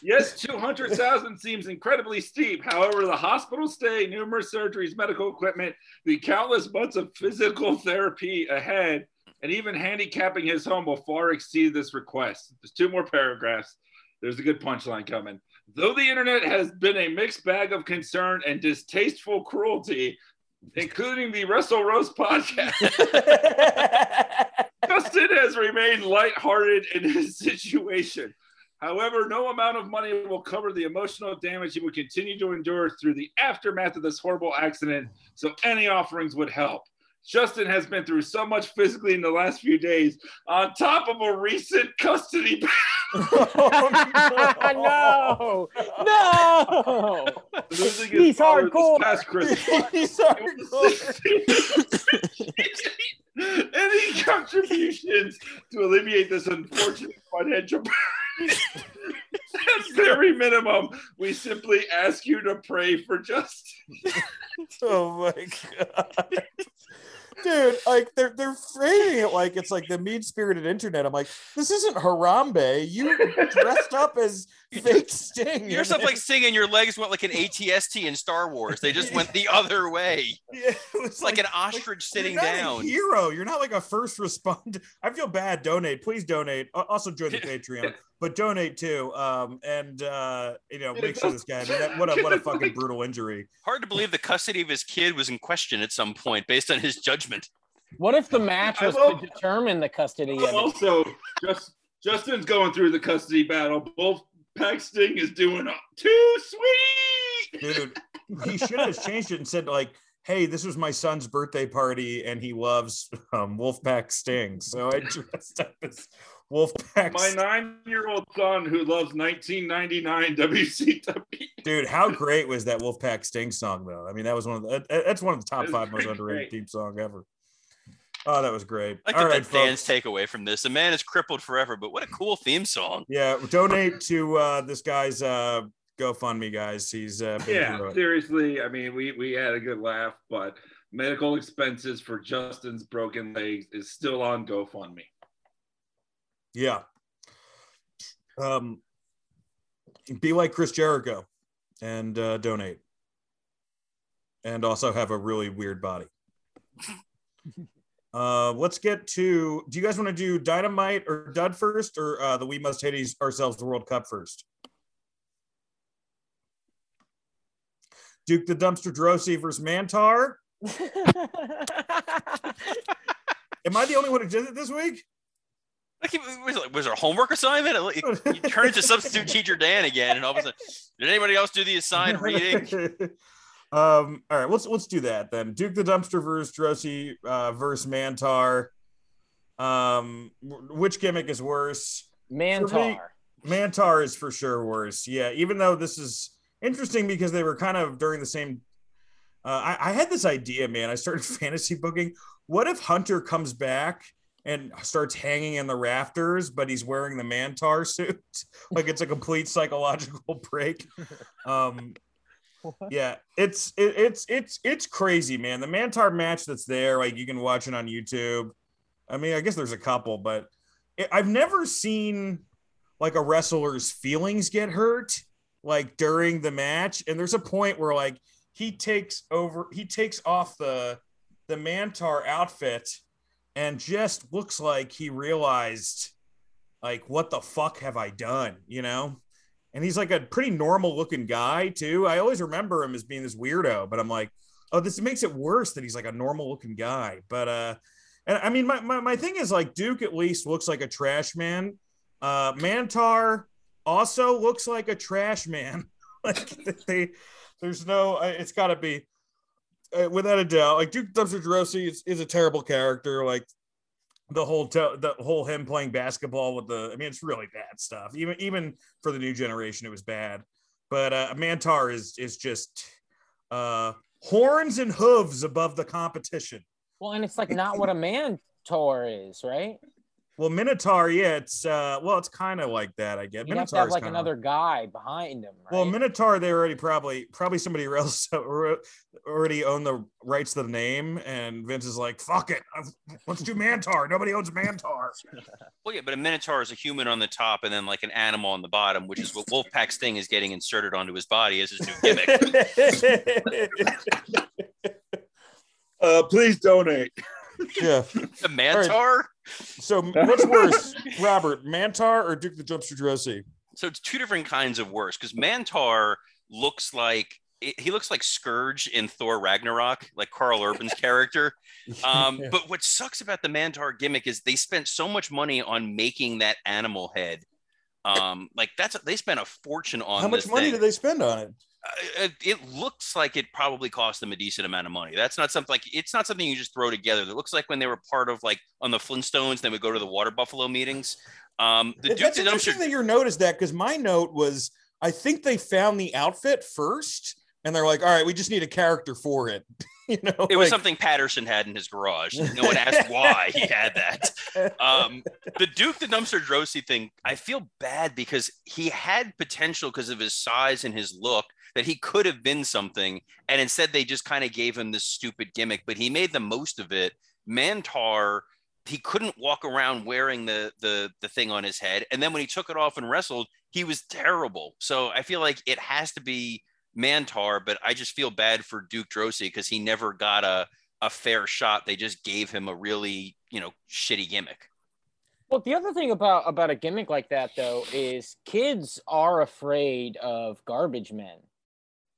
Yes, $200,000 seems incredibly steep. However, the hospital stay, numerous surgeries, medical equipment, the countless months of physical therapy ahead, and even handicapping his home will far exceed this request. There's 2 more paragraphs. There's a good punchline coming. Though the internet has been a mixed bag of concern and distasteful cruelty, including the Wrestle Roast podcast, Justin has remained lighthearted in his situation. However, no amount of money will cover the emotional damage he will continue to endure through the aftermath of this horrible accident, so any offerings would help. Justin has been through so much physically in the last few days, on top of a recent custody battle. Oh, no! No! He's hardcore. He's hardcore. Any contributions to alleviate this unfortunate financial burden? At very minimum, we simply ask you to pray for Justin. Oh my god. Dude, like they're framing it like it's like the mean-spirited internet. I'm like, this isn't Harambe. You dressed up as fake Sting. You're something like Sting, and your legs went like an ATST in Star Wars. They just went the other way. Yeah, it's like an ostrich sitting down. You're not a hero. You're not like a first responder. I feel bad. Donate, please donate. Also join the Patreon, but donate too. Make sure this guy. What a fucking brutal injury. Hard to believe the custody of his kid was in question at some point based on his judgment. What if the match was to determine the custody of it? Also, Justin's going through the custody battle. Wolfpack Sting is doing too sweet. Dude, he should have changed it and said, like, hey, this was my son's birthday party, and he loves Wolfpack Sting. So I dressed up as Wolfpack Sting. My 9-year-old son who loves 1999 WCW. Dude, how great was that Wolfpack Sting song, though? I mean, that was one of the top 5 most underrated theme song ever. Oh, that was great. I like that's Dan's takeaway from this. The man is crippled forever, but what a cool theme song. Yeah, donate to this guy's GoFundMe, guys. He's seriously. I mean, we had a good laugh, but medical expenses for Justin's broken legs is still on GoFundMe. Yeah. Be like Chris Jericho and donate. And also have a really weird body. Let's get to, do you guys want to do Dynamite or Dud first, or the We Must Hate Ourselves World Cup first? Duke the Dumpster Drosy versus Mantar. Am I the only one who did it this week? Was there a homework assignment? You turn it to substitute teacher Dan again, and all of a sudden, did anybody else do the assigned reading? All right, let's do that then. Duke the Dumpster versus Drosy versus Mantar. Which gimmick is worse? Mantar. Mantar is for sure worse. Yeah, even though this is interesting because they were kind of during the same. I had this idea, man. I started fantasy booking. What if Hunter comes back and starts hanging in the rafters, but he's wearing the Mantar suit? Like it's a complete psychological break. Yeah, it's crazy, man. The Mantar match that's there, like you can watch it on YouTube. I mean, I guess there's a couple, but I've never seen like a wrestler's feelings get hurt like during the match. And there's a point where like he takes off the Mantar outfit and just looks like he realized like, what the fuck have I done? You know? And he's like a pretty normal looking guy too. I always remember him as being this weirdo, but I'm like, oh, this makes it worse that he's like a normal looking guy. But, and I mean, my thing is like Duke at least looks like a trash man. Mantar also looks like a trash man. Like there's no, it's gotta be without a doubt. Like Duke Dumpster Drosy is a terrible character. Like the whole him playing basketball with the, I mean, it's really bad stuff. Even for the new generation, it was bad. But Mantar is just horns and hooves above the competition. Well, and it's like not what a Mantar is, right? Well, Minotaur, yeah, it's it's kind of like that, I guess. You have to have like another guy behind him, right? Well, Minotaur, they already probably somebody else already owned the rights to the name, and Vince is like, "Fuck it, let's do Mantar." Nobody owns Mantar. Well, yeah, but a Minotaur is a human on the top, and then like an animal on the bottom, which is what Wolfpack's thing is getting inserted onto his body as his new gimmick. Please donate. Yeah, the Mantar. Right. So what's worse, Robert, Mantar or Duke the Dumpster Drosy? So it's two different kinds of worse, because Mantar looks like Scourge in Thor Ragnarok, like Carl Urban's character. Yeah. But what sucks about the Mantar gimmick is they spent so much money on making that animal head. They spent a fortune on. How much money did they spend on it? It looks like it probably cost them a decent amount of money. That's not something you just throw together. That looks like when they were part of like on the Flintstones, they would go to the water buffalo meetings. That's interesting that you noticed that, because my note was, I think they found the outfit first and they're like, all right, we just need a character for it. You know, it was something Patterson had in his garage. No one asked why he had that. The Duke the Dumpster Drosy thing, I feel bad because he had potential because of his size and his look, that he could have been something, and instead they just kind of gave him this stupid gimmick, but he made the most of it. Mantar, he couldn't walk around wearing the thing on his head, and then when he took it off and wrestled, he was terrible. So I feel like it has to be Mantar, but I just feel bad for Duke Drosy because he never got a fair shot. They just gave him a really, shitty gimmick. Well, the other thing about a gimmick like that, though, is kids are afraid of garbage men.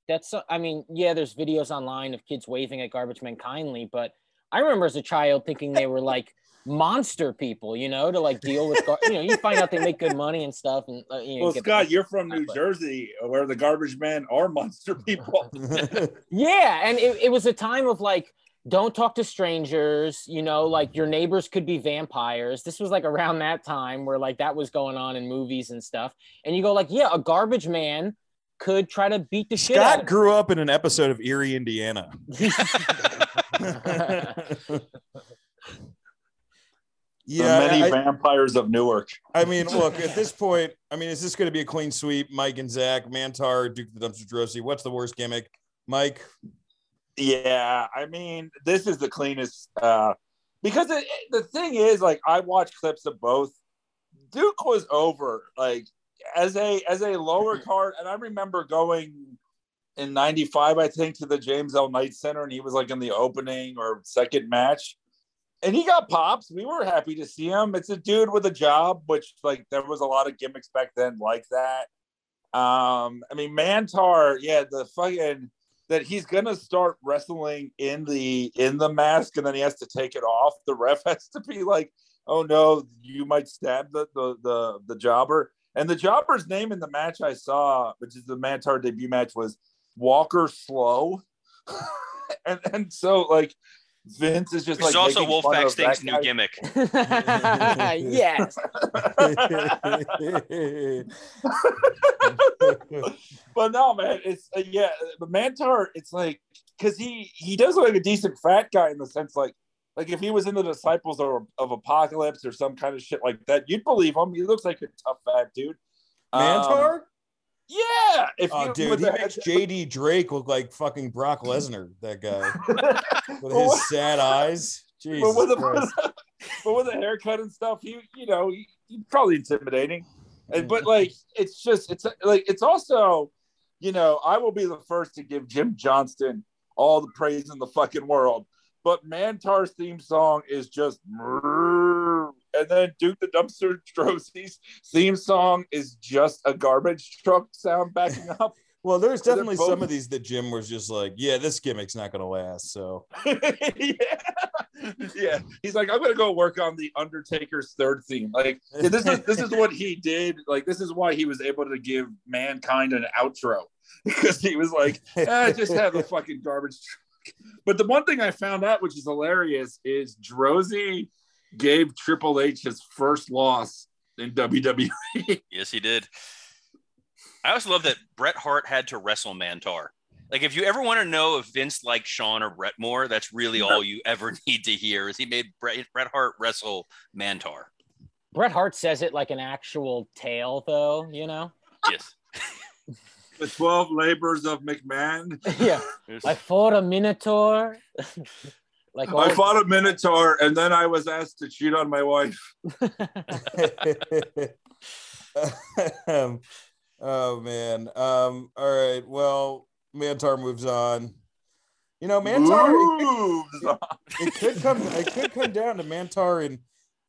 There's videos online of kids waving at garbage men kindly, but I remember as a child thinking they were like monster people, to like deal with, you find out they make good money and stuff. And Scott, you're from New Jersey, where the garbage men are monster people. Yeah. And it was a time of like, don't talk to strangers, like your neighbors could be vampires. This was like around that time where like that was going on in movies and stuff. And you go like, yeah, a garbage man could try to beat the shit out of him. Scott grew up in an episode of Erie, Indiana. Yeah, the many vampires of Newark. I mean, look, at this point, is this going to be a clean sweep? Mike and Zach, Mantar, Duke the Dumpster Drosy. What's the worst gimmick? Mike? Yeah, this is the cleanest. Because the thing is, like, I watched clips of both. Duke was over, like, as a lower card, and I remember going in 95, I think, to the James L. Knight Center, and he was like in the opening or second match, and he got pops. We were happy to see him. It's a dude with a job, which like there was a lot of gimmicks back then like that. Mantar, yeah, the fucking that he's going to start wrestling in the mask, and then he has to take it off. The ref has to be like, "Oh no, you might stab the jobber." And the jobber's name in the match I saw, which is the Mantar debut match, was Walker Slow. and so like Vince is just like, it's also Wolfpack Stink's new gimmick. Yes. But no, man, it's but Mantar, it's like, because he does look like a decent fat guy in the sense like if he was in the Disciples of Apocalypse or some kind of shit like that, you'd believe him. He looks like a tough fat dude. Mantar? Yeah. He makes JD Drake look like fucking Brock Lesnar, that guy. With his sad eyes. Jesus Christ. But with a haircut and stuff, he's probably intimidating. And, but like, it's also, I will be the first to give Jim Johnston all the praise in the fucking world. But Mantar's theme song is just, and then Duke the Dumpster Drosey's theme song is just a garbage truck sound backing up. Well, there's definitely some of these that Jim was just like, yeah, this gimmick's not going to last. So, yeah, he's like, I'm going to go work on the Undertaker's third theme. Like, this is what he did. Like, this is why he was able to give Mankind an outro, because he was like, just have a fucking garbage truck. But the one thing I found out, which is hilarious, is Drosey gave Triple H his first loss in WWE. Yes, he did. I also love that Bret Hart had to wrestle Mantar. Like, if you ever want to know if Vince liked Shawn or Bret more, that's really all you ever need to hear, is he made Bret Hart wrestle Mantar. Bret Hart says it like an actual tale, though, Yes. The 12 labors of McMahon. Yeah. I fought a Minotaur. I fought a Minotaur, and then I was asked to cheat on my wife. Oh, man. All right. Well, Mantar moves on. Mantar moves on. It could come down to Mantar and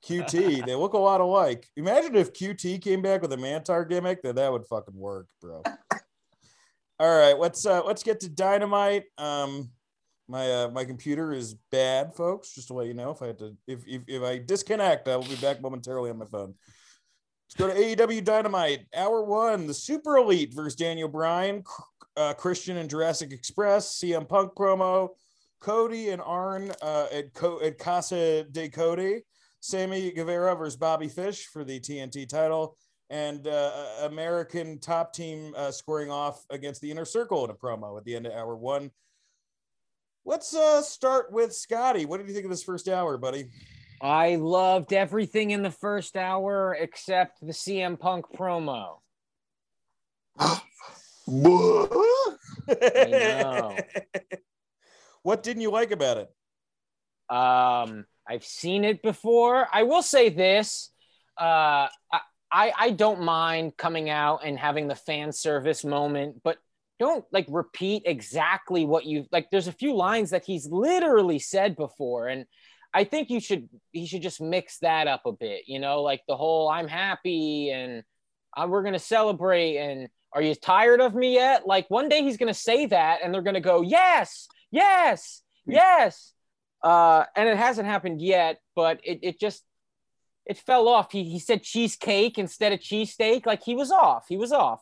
QT. They look a lot alike. Imagine if QT came back with a Mantar gimmick, then that would fucking work, bro. All right, let's get to Dynamite. My computer is bad, folks. Just to let you know, if I disconnect, I will be back momentarily on my phone. Let's go to AEW Dynamite, Hour 1, the Super Elite versus Daniel Bryan, Christian and Jurassic Express, CM Punk promo, Cody and Arn at Casa de Cody, Sammy Guevara versus Bobby Fish for the TNT title, and American Top Team squaring off against the Inner Circle in a promo at the end of Hour 1. Let's start with Scotty. What did you think of this first hour, buddy? I loved everything in the first hour except the CM Punk promo. I know. What didn't you like about it? I've seen it before. I will say this. I don't mind coming out and having the fan service moment, but don't like repeat exactly what you've like. There's a few lines that he's literally said before. And I think he should just mix that up a bit, like the whole, I'm happy and we're going to celebrate. And are you tired of me yet? Like one day he's going to say that and they're going to go, yes, yes, yes. And it hasn't happened yet, but it fell off. He said cheesecake instead of cheesesteak. Like he was off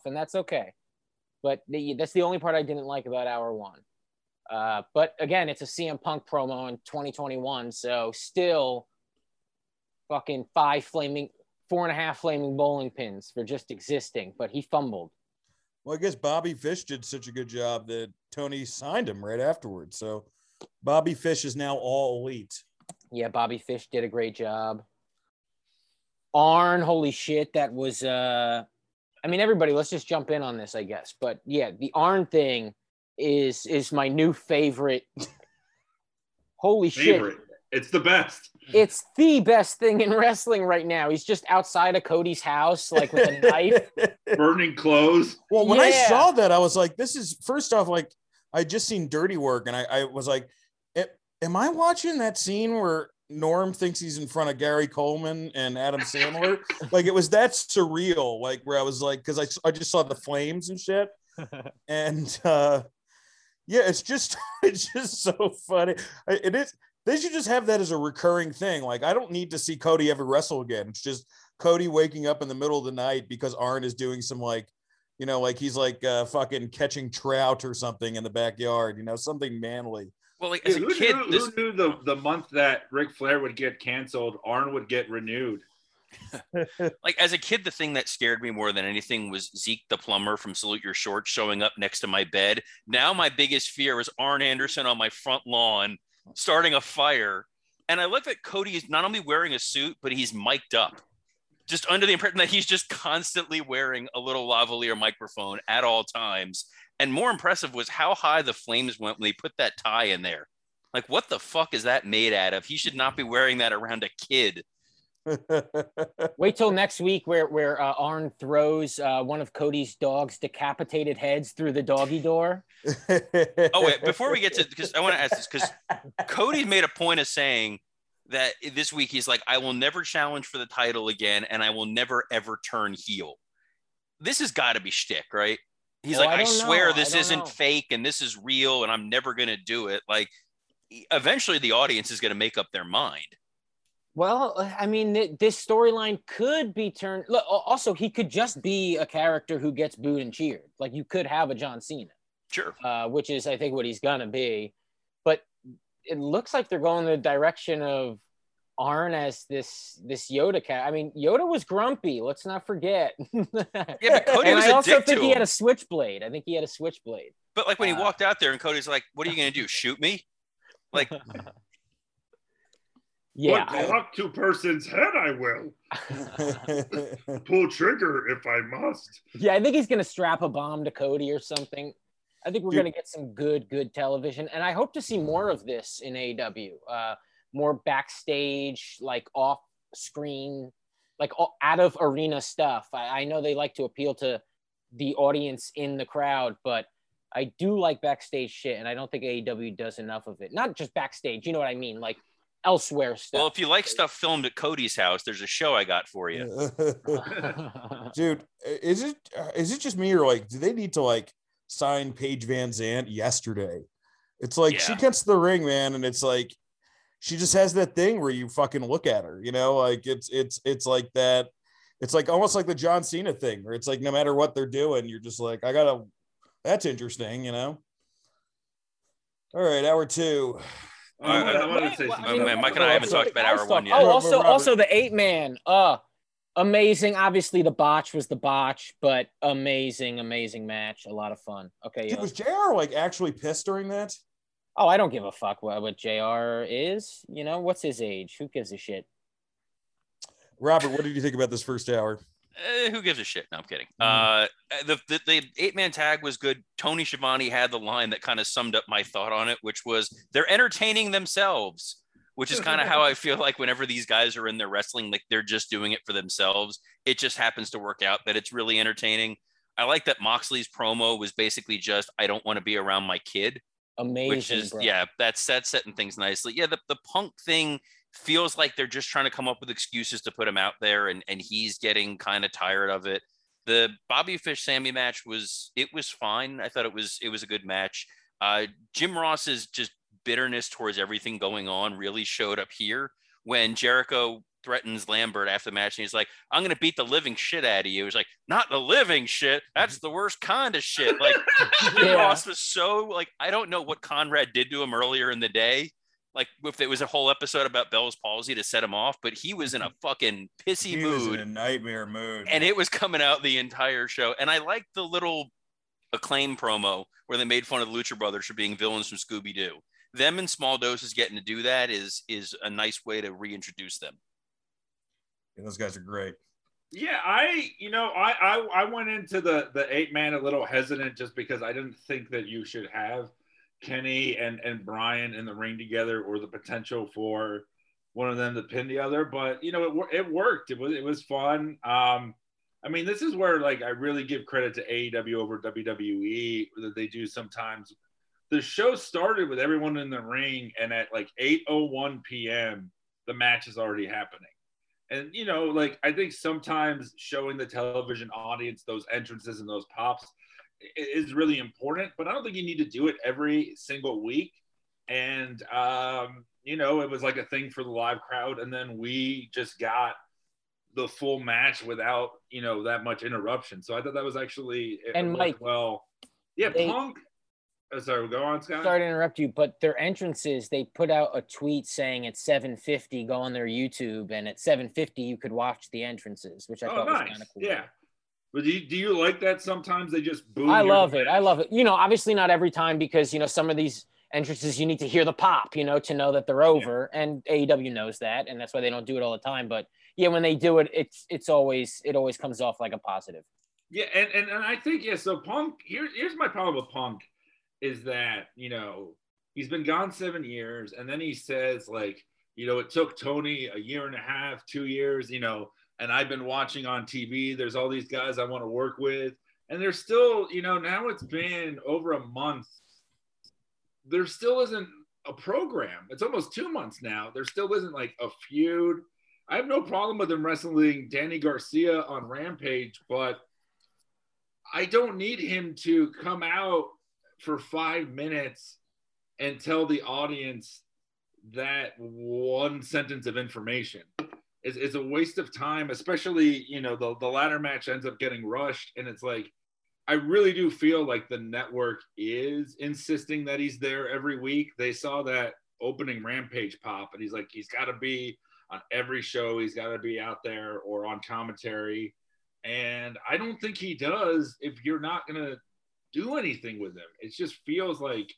and that's okay. But that's the only part I didn't like about Hour 1. But again, it's a CM Punk promo in 2021. So still fucking 4.5 flaming bowling pins for just existing, but he fumbled. Well, I guess Bobby Fish did such a good job that Tony signed him right afterwards. So Bobby Fish is now all elite. Yeah. Bobby Fish did a great job. Arn, holy shit, that was everybody, let's just jump in on this, I guess. But yeah, the Arn thing is my new favorite. Holy favorite. Shit. It's the best. It's the best thing in wrestling right now. He's just outside of Cody's house, like with a knife. Burning clothes. Well, when I saw that, I was like, this is, first off, like, I just seen Dirty Work, and I was like, am I watching that scene where Norm thinks he's in front of Gary Coleman and Adam Sandler? Like, it was that surreal, like, where I was like, because I just saw the flames and shit. And Yeah, it's just so funny. It is. They should just have that as a recurring thing. Like, I don't need to see Cody ever wrestle again. It's just Cody waking up in the middle of the night because Arn is doing some, like, you know, like he's like fucking catching trout or something in the backyard, you know, something manly. Well, like, as a kid, who knew the month that Ric Flair would get canceled, Arn would get renewed? Like, as a kid, the thing that scared me more than anything was Zeke the plumber from Salute Your Shorts showing up next to my bed. Now my biggest fear was Arn Anderson on my front lawn starting a fire. And I love that Cody is not only wearing a suit, but he's mic'd up. Just under the impression that he's just constantly wearing a little lavalier microphone at all times. And more impressive was how high the flames went when they put that tie in there. Like, what the fuck is that made out of? He should not be wearing that around a kid. Wait till next week where Arn throws one of Cody's dog's decapitated heads through the doggy door. Oh, wait, before we get to, because I want to ask this, because Cody made a point of saying that this week he's like, I will never challenge for the title again, and I will never, ever turn heel. This has got to be shtick, right? He's like, I swear this isn't fake and this is real and I'm never going to do it. Like, eventually the audience is going to make up their mind. Well, I mean, this storyline could be turned. Look, also, he could just be a character who gets booed and cheered. Like, you could have a John Cena. Sure. Which is, I think, what he's going to be. But it looks like they're going the direction of Arn as this Yoda cat. I mean, Yoda was grumpy. Let's not forget. Yeah, but Cody was a dick to him. And I also think he had a switchblade. But like, when he walked out there and Cody's like, "What are you going to do? Shoot me?" Like, yeah, block to person's head. I will pull trigger if I must. Yeah, I think he's going to strap a bomb to Cody or something. I think we're going to get some good television, and I hope to see more of this in AEW. More backstage, like off screen, like out of arena stuff. I know they like to appeal to the audience in the crowd, but I do like backstage shit, and I don't think AEW does enough of it. Not just backstage, you know what I mean, like elsewhere stuff. Well, if you like stuff filmed at Cody's house, there's a show I got for you. Dude, is it just me, or like, do they need to like sign Paige VanZant yesterday? It's like, she gets the ring, man, and it's like, she just has that thing where you fucking look at her, you know, like it's like that. It's like almost like the John Cena thing where it's like, no matter what they're doing, you're just like, that's interesting, you know? All right. Hour two. I wanted to say something. Oh, man, Mike and I haven't talked about hour one yet. Oh, also the 8-man. Amazing. Obviously the botch was the botch, but amazing match. A lot of fun. Okay. Dude, was JR like actually pissed during that? Oh, I don't give a fuck what JR is. You know, what's his age? Who gives a shit? Robert, what did you think about this first hour? Who gives a shit? No, I'm kidding. The 8-man tag was good. Tony Schiavone had the line that kind of summed up my thought on it, which was, they're entertaining themselves, which is kind of how I feel like whenever these guys are in their wrestling, like they're just doing it for themselves. It just happens to work out that it's really entertaining. I like that Moxley's promo was basically just, I don't want to be around my kid. Amazing, which is, bro. Yeah, that's setting things nicely. Yeah, the Punk thing feels like they're just trying to come up with excuses to put him out there, and he's getting kind of tired of it. The Bobby Fish Sammy match was fine. I thought it was a good match. Jim Ross's just bitterness towards everything going on really showed up here when Jericho threatens Lambert after the match, and he's like, I'm gonna beat the living shit out of you. He's like, not the living shit, that's the worst kind of shit. Like, Ross was so like, I don't know what Conrad did to him earlier in the day, like if it was a whole episode about Bell's palsy to set him off, but he was in a fucking pissy mood. He was in a nightmare mood, and it was coming out the entire show. And I liked the little Acclaim promo where they made fun of the Lucha Brothers for being villains from Scooby-Doo. Them in small doses getting to do that is a nice way to reintroduce them. Yeah, those guys are great. Yeah, I went into the 8-man a little hesitant just because I didn't think that you should have Kenny and Brian in the ring together, or the potential for one of them to pin the other. But you know, it worked. It was fun. I mean, this is where like I really give credit to AEW over WWE that they do sometimes. The show started with everyone in the ring, and at like 8:01 p.m., the match is already happening. And, you know, like, I think sometimes showing the television audience those entrances and those pops is really important, but I don't think you need to do it every single week. And, you know, it was like a thing for the live crowd. And then we just got the full match without, you know, that much interruption. So I thought that was actually, and Mike, well, yeah, Punk. Sorry, go on, Scott. Sorry to interrupt you, but their entrances, they put out a tweet saying at 7:50, go on their YouTube, and at 7:50 you could watch the entrances, which I thought was kind of cool. Yeah. But do you like that sometimes they just boom? I love it. I love it. You know, obviously not every time because, you know, some of these entrances you need to hear the pop, you know, to know that they're over. Yeah. And AEW knows that, and that's why they don't do it all the time. But yeah, when they do it, it always comes off like a positive. Yeah, and I think, yeah, so Punk, here's my problem with Punk. Is that, you know, he's been gone 7 years, and then he says, like, you know, it took Tony a year and a half, 2 years, you know, and I've been watching on TV. There's all these guys I want to work with. And there's still, you know, now it's been over a month. There still isn't a program. It's almost 2 months now. There still isn't, like, a feud. I have no problem with him wrestling Danny Garcia on Rampage, but I don't need him to come out for 5 minutes and tell the audience that one sentence of information. It's a waste of time, especially, you know, the ladder match ends up getting rushed. And it's like, I really do feel like the network is insisting that he's there every week. They saw that opening Rampage pop, and he's like, he's got to be on every show. He's got to be out there or on commentary. And I don't think he does if you're not going to do anything with him. It just feels like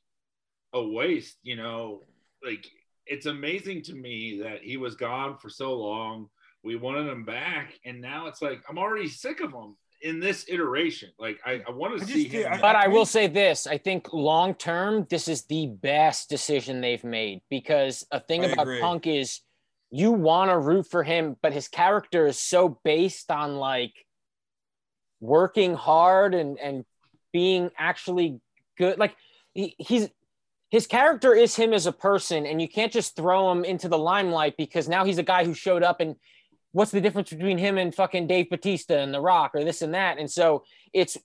a waste, you know. Like, it's amazing to me that he was gone for so long. We wanted him back, and now it's like I'm already sick of him in this iteration. Like, I want to see him. But I will say this: I think long term, this is the best decision they've made, because a thing about Punk is you want to root for him, but his character is so based on like working hard and being actually good. Like, his character is him as a person, and you can't just throw him into the limelight because now he's a guy who showed up, and what's the difference between him and fucking Dave Bautista and The Rock or this and that? And so it's,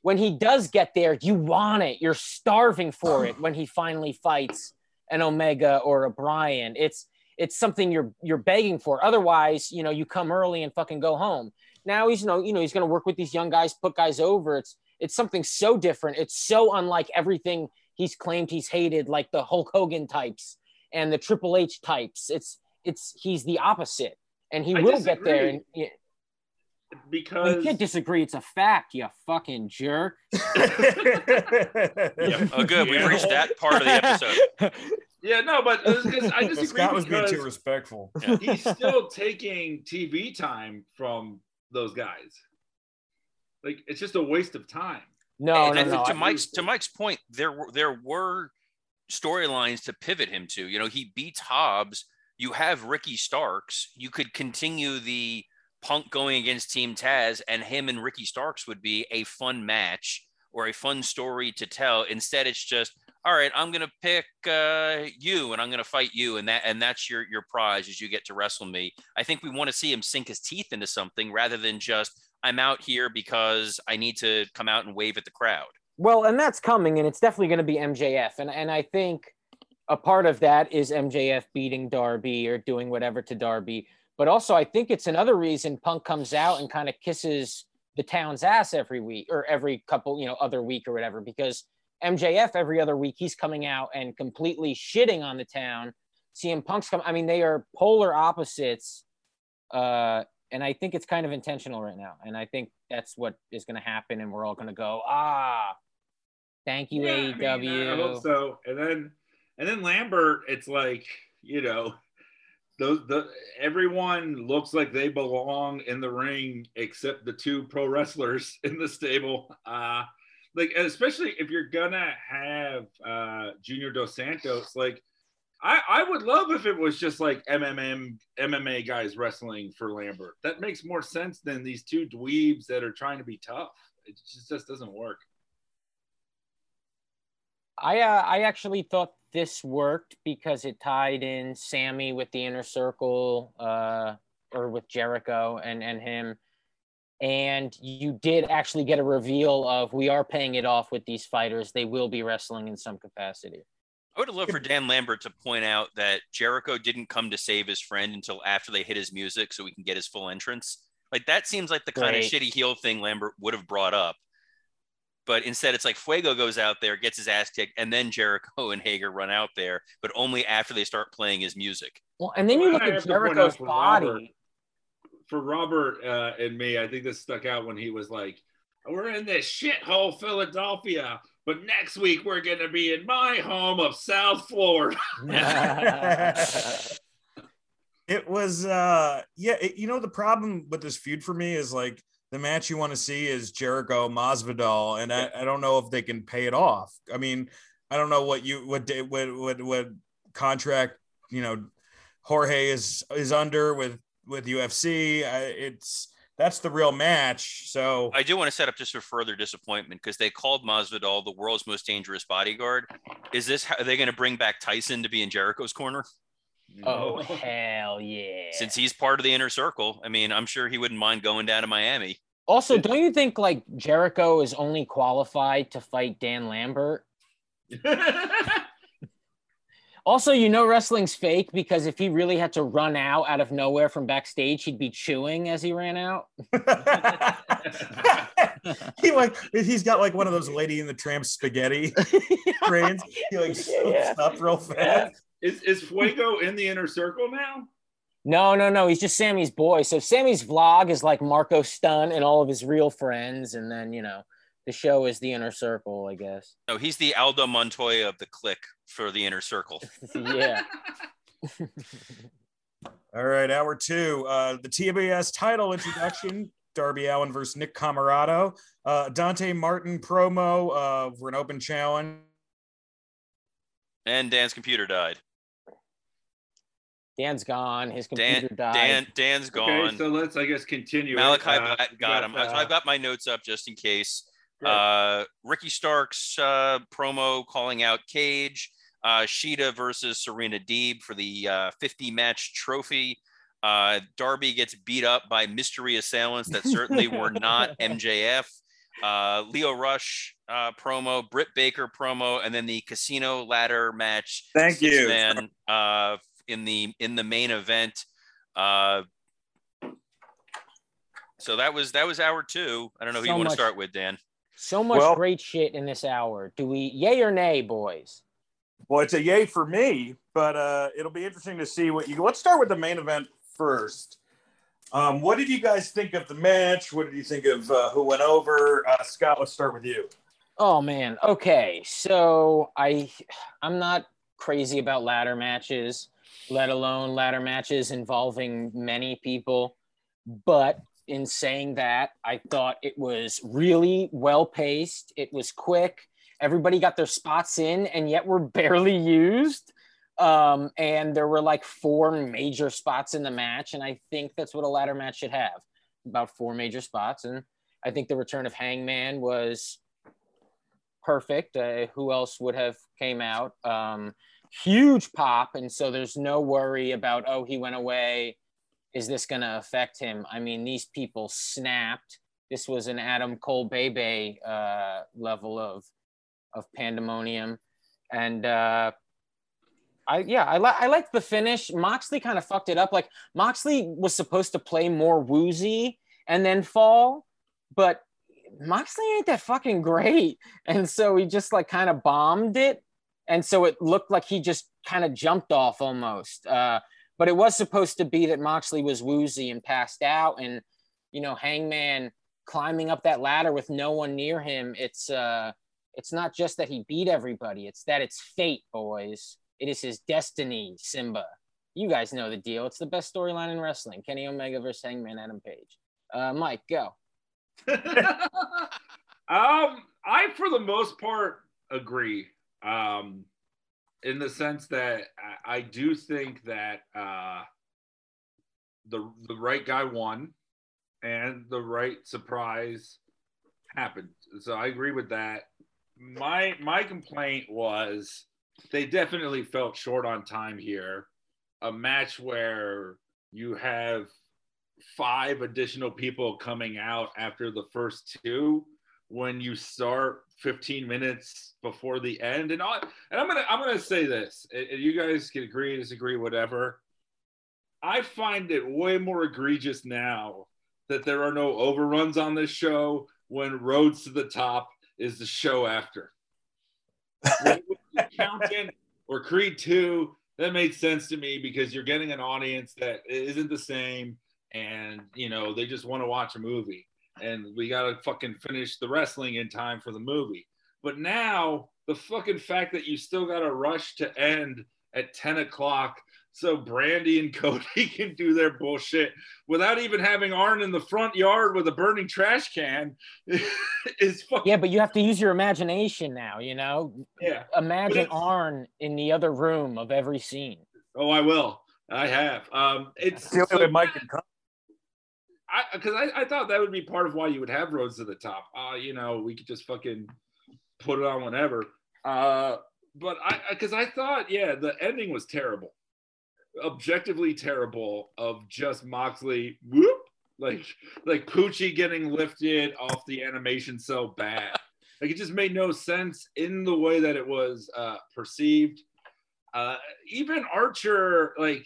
when he does get there, you want it. You're starving for it when he finally fights an Omega or a Bryan. It's something you're begging for. Otherwise, you know, you come early and fucking go home. Now he's, you know, he's going to work with these young guys, put guys over. It's something so different. It's so unlike everything he's claimed he's hated, like the Hulk Hogan types and the Triple H types. He's the opposite, and he will get there. And, yeah. Because you can't disagree. It's a fact, you fucking jerk. Yeah. Oh, good. We've reached that part of the episode. Yeah, no, but I disagree. Scott was being too respectful. Yeah. He's still taking TV time from those guys. Like, it's just a waste of time. No. To Mike's point, there were storylines to pivot him to. You know, he beats Hobbs. You have Ricky Starks. You could continue the Punk going against Team Taz, and him and Ricky Starks would be a fun match or a fun story to tell. Instead, it's just, all right, I'm going to pick you, and I'm going to fight you, and that's your prize is you get to wrestle me. I think we want to see him sink his teeth into something rather than just, I'm out here because I need to come out and wave at the crowd. Well, and that's coming, and it's definitely going to be MJF. And I think a part of that is MJF beating Darby or doing whatever to Darby. But also, I think it's another reason Punk comes out and kind of kisses the town's ass every week or every couple, you know, other week or whatever, because MJF every other week, he's coming out and completely shitting on the town. CM Punk's come. I mean, they are polar opposites. And I think it's kind of intentional right now. And I think that's what is going to happen. And we're all going to go, thank you, AEW. I mean, I hope so. And then Lambert, it's like, you know, everyone looks like they belong in the ring except the two pro wrestlers in the stable. Like, especially if you're going to have Junior Dos Santos, like, I would love if it was just like MMA guys wrestling for Lambert. That makes more sense than these two dweebs that are trying to be tough. It just doesn't work. I actually thought this worked because it tied in Sammy with the Inner Circle or with Jericho and him. And you did actually get a reveal of, we are paying it off with these fighters. They will be wrestling in some capacity. I would have loved for Dan Lambert to point out that Jericho didn't come to save his friend until after they hit his music so we can get his full entrance. Like, that seems like the kind of shitty heel thing Lambert would have brought up. But instead, it's like Fuego goes out there, gets his ass kicked, and then Jericho and Hager run out there, but only after they start playing his music. Well, and then you look at Jericho's body. For Robert and me, I think this stuck out when he was like, we're in this shithole Philadelphia, but next week we're going to be in my home of South Florida. It was, you know, the problem with this feud for me is, like, the match you want to see is Jericho Masvidal, and I don't know if they can pay it off. I mean, I don't know what contract, you know, Jorge is under with UFC. That's the real match. So I do want to set up just for further disappointment, because they called Masvidal the world's most dangerous bodyguard. Is this how are they going to bring back Tyson to be in Jericho's corner? No. Oh, hell yeah. Since he's part of the inner circle, I mean, I'm sure he wouldn't mind going down to Miami. Also, don't you think, like, Jericho is only qualified to fight Dan Lambert? Also, you know wrestling's fake, because if he really had to run out of nowhere from backstage, he'd be chewing as he ran out. He's got, like, one of those Lady and the Tramp spaghetti trains. He, like, soaks up real fast. Yeah. Is Fuego in the inner circle now? No. He's just Sammy's boy. So Sammy's vlog is like Marco Stunt and all of his real friends. And then, you know, the show is the inner circle, I guess. No, he's the Aldo Montoya of the clique for the inner circle. Yeah. All right, hour two. The TBS title introduction. Darby Allin versus Nick Comoroto. Dante Martin promo for an open challenge. And Dan's computer died. Dan's gone. His computer died. Dan's gone. Okay, so let's, I guess, continue. Malachi Black got him. So I've got my notes up just in case. Ricky Stark's promo calling out Cage. Shida versus Serena Deeb for the 50-match trophy. Darby gets beat up by mystery assailants that certainly were not MJF. Lio Rush promo, Britt Baker promo, and then the casino ladder match. Thank you. Man, in the main event. So that was hour two. I don't know who you want to start with, Dan. So much great shit in this hour. Do we yay or nay, boys? Well, it's a yay for me, but it'll be interesting to see let's start with the main event first. What did you guys think of the match? What did you think of who went over? Scott, let's start with you. Oh, man. Okay. So I'm not crazy about ladder matches, let alone ladder matches involving many people. But in saying that, I thought it was really well-paced. It was quick. Everybody got their spots in and yet were barely used. And there were like four major spots in the match, and I think that's what a ladder match should have, about four major spots. And I think the return of Hangman was perfect. Who else would have came out? Huge pop, and so there's no worry about, oh, he went away, is this gonna affect him? I mean, these people snapped. This was an Adam Cole Bebe level of pandemonium. And I liked the finish. Moxley kind of fucked it up. Like, Moxley was supposed to play more woozy and then fall, but Moxley ain't that fucking great. And so he just, like, kind of bombed it. And so it looked like he just kind of jumped off almost. But it was supposed to be that Moxley was woozy and passed out, and, you know, Hangman climbing up that ladder with no one near him. It's not just that he beat everybody. It's that it's fate, boys. It is his destiny, Simba. You guys know the deal. It's the best storyline in wrestling. Kenny Omega versus Hangman Adam Page. Mike, go. I, for the most part, agree. In the sense that I do think that the right guy won and the right surprise happened. So I agree with that. My complaint was, they definitely felt short on time here. A match where you have 5 additional people coming out after the first 2 when you start 15 minutes before the end. And I'm gonna say this, and you guys can agree, disagree, whatever. I find it way more egregious now that there are no overruns on this show when Roads to the Top is the show after. Accountant or Creed 2, that made sense to me because you're getting an audience that isn't the same, and you know they just want to watch a movie, and we gotta fucking finish the wrestling in time for the movie. But now the fucking fact that you still gotta rush to end at 10 o'clock so Brandy and Cody can do their bullshit without even having Arn in the front yard with a burning trash can is fucking... Yeah, but you have to use your imagination now, you know? Yeah. Imagine Arn in the other room of every scene. Oh, I will. I have. It's so Mike and Cody. Because I thought that would be part of why you would have Roads to the Top. You know, we could just fucking put it on whenever. But because I thought, yeah, the ending was terrible. Objectively terrible, of just Moxley whoop, like Poochie getting lifted off the animation so bad. Like, it just made no sense in the way that it was perceived. Even Archer, like,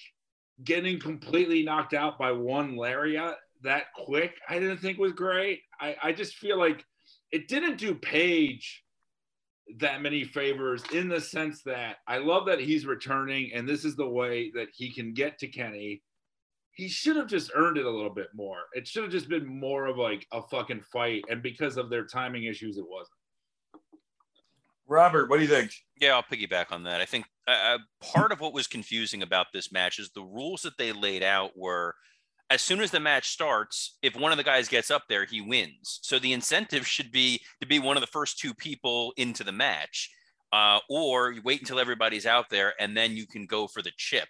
getting completely knocked out by one lariat that quick, I didn't think was great. I just feel like it didn't do Paige that many favors, in the sense that I love that he's returning and this is the way that he can get to Kenny. He should have just earned it a little bit more. It should have just been more of like a fucking fight, and because of their timing issues, it wasn't. Robert, what do you think? Yeah, I'll piggyback on that. I think part of what was confusing about this match is the rules that they laid out were, as soon as the match starts, if one of the guys gets up there, he wins. So the incentive should be to be one of the first 2 people into the match, or you wait until everybody's out there and then you can go for the chip.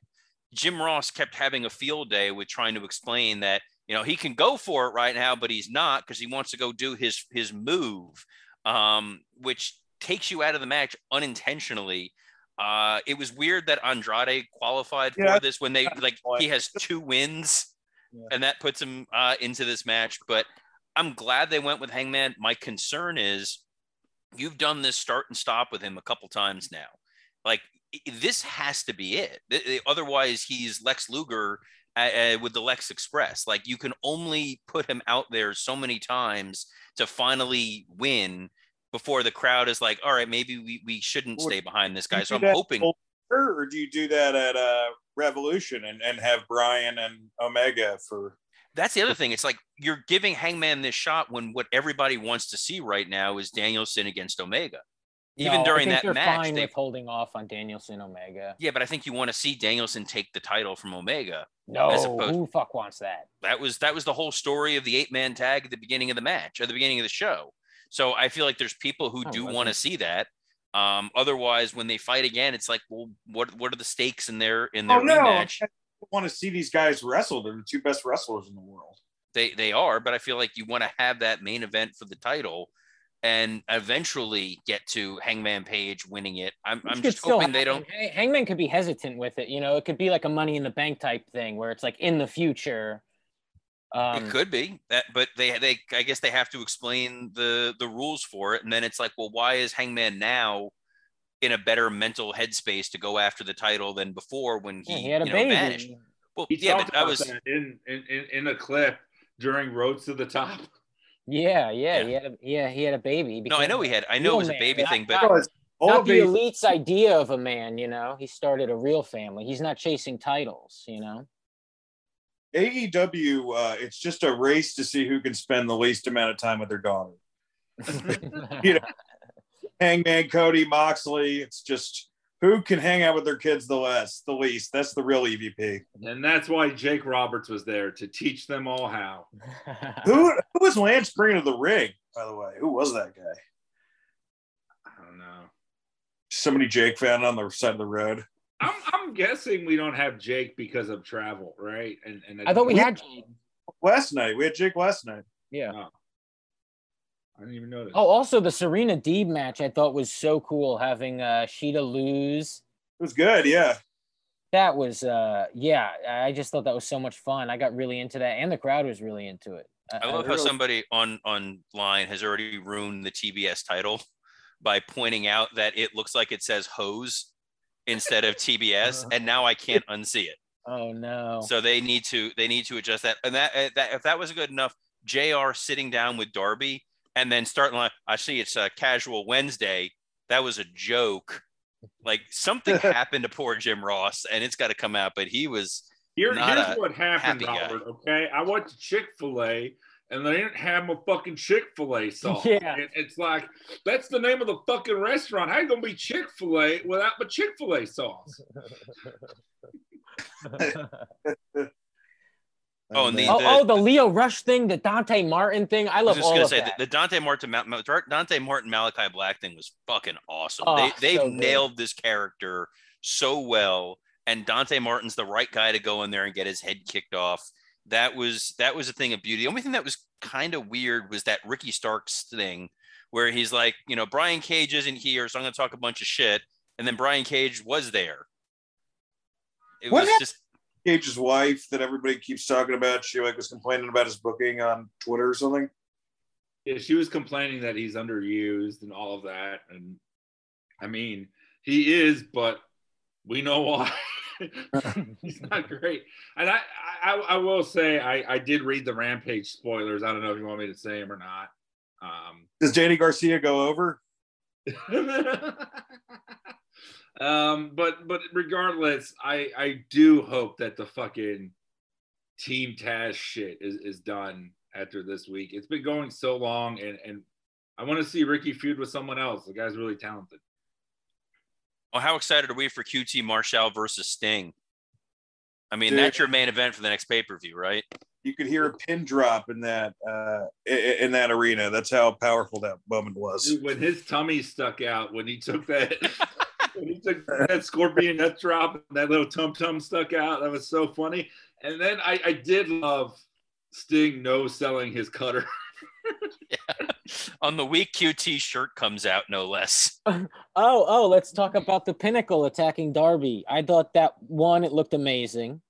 Jim Ross kept having a field day with trying to explain that, you know, he can go for it right now, but he's not, because he wants to go do his move, which takes you out of the match unintentionally. It was weird that Andrade qualified for this when they, like, he has 2 wins. Yeah. And that puts him into this match. But I'm glad they went with Hangman. My concern is, you've done this start and stop with him a couple times now. Like, this has to be it. Otherwise, he's Lex Luger with the Lex Express. Like, you can only put him out there so many times to finally win before the crowd is like, all right, maybe we shouldn't stay behind this guy. So I'm hoping... Or do you do that at Revolution and have Bryan and Omega for... That's the other thing. It's like, you're giving Hangman this shot when what everybody wants to see right now is Danielson against Omega. Even during that match, they're holding off on Danielson Omega. Yeah, but I think you want to see Danielson take the title from Omega. No, who fuck wants that? That was the whole story of the 8-man tag at the beginning of the match, at the beginning of the show. So I feel like there's people who do want to see that. Otherwise, when they fight again, it's like, well, what are the stakes in their rematch? I want to see these guys wrestle. They're the 2 best wrestlers in the world. They are, but I feel like you want to have that main event for the title and eventually get to Hangman Page winning it. I'm just hoping they don't... Hangman could be hesitant with it. You know, it could be like a Money in the Bank type thing where it's like in the future. It could be that, but they I guess they have to explain the rules for it, and then it's like, well, why is Hangman now in a better mental headspace to go after the title than before when he had a baby. Vanished? Well, but I was in a clip during Roads to the Top. Yeah. He had a baby. No, I know he had. I know it was a baby thing, but not the Elite's idea of a man. You know, he started a real family. He's not chasing titles. You know. AEW, it's just a race to see who can spend the least amount of time with their daughter. You know, Hangman, Cody, Moxley, it's just who can hang out with their kids the least. That's the real EVP. And that's why Jake Roberts was there, to teach them all how. Who was Lance Green of the Ring, by the way? Who was that guy? I don't know. Somebody Jake found on the side of the road. I'm guessing we don't have Jake because of travel, right? And I thought we had Jake last night. We had Jake last night. Yeah. Oh. I didn't even notice. Oh, also the Serena Deeb match I thought was so cool, having Sheeta lose. It was good, yeah. that was, yeah, I just thought that was so much fun. I got really into that, and the crowd was really into it. I love how somebody online has already ruined the TBS title by pointing out that it looks like it says hose instead of TBS, and now I can't unsee it. Oh no! So they need to adjust that. And that if that was good enough, JR sitting down with Darby and then starting like, I see it's a casual Wednesday. That was a joke. Like something happened to poor Jim Ross, and it's got to come out. But he was here's what happened, Robert. Guy. Okay, I went to Chick-fil-A, and they didn't have my fucking Chick-fil-A sauce. Yeah. It's like, that's the name of the fucking restaurant. How you going to be Chick-fil-A without my Chick-fil-A sauce? The Lio Rush thing, the Dante Martin thing. I love all of that. I was just going to say, the Dante Martin Malachi Black thing was fucking awesome. They've nailed this character so well, and Dante Martin's the right guy to go in there and get his head kicked off. That was a thing of beauty. The only thing that was kind of weird was that Ricky Starks thing where he's like, you know, Brian Cage isn't here, so I'm going to talk a bunch of shit. And then Brian Cage was there. It was just Cage's wife that everybody keeps talking about. She like was complaining about his booking on Twitter or something. Yeah, she was complaining that he's underused and all of that. And I mean, he is, but we know why. He's not great. And I will say I did read the Rampage spoilers. I don't know if you want me to say them or not. Does Danny Garcia go over? But regardless, I do hope that the fucking Team Taz shit is done after this week. It's been going so long, and I want to see Ricky feud with someone else. The guy's really talented. Oh, how excited are we for QT Marshall versus Sting? I mean, dude, that's your main event for the next pay-per-view, right? You could hear a pin drop in that arena. That's how powerful that moment was. Dude, when his tummy stuck out, when he took that... When he took that scorpion death drop and that little tum-tum stuck out. That was so funny. And then I did love Sting no-selling his cutter. Yeah. On the week, QT shirt comes out, no less. Oh, let's talk about the Pinnacle attacking Darby. I thought that, one, it looked amazing.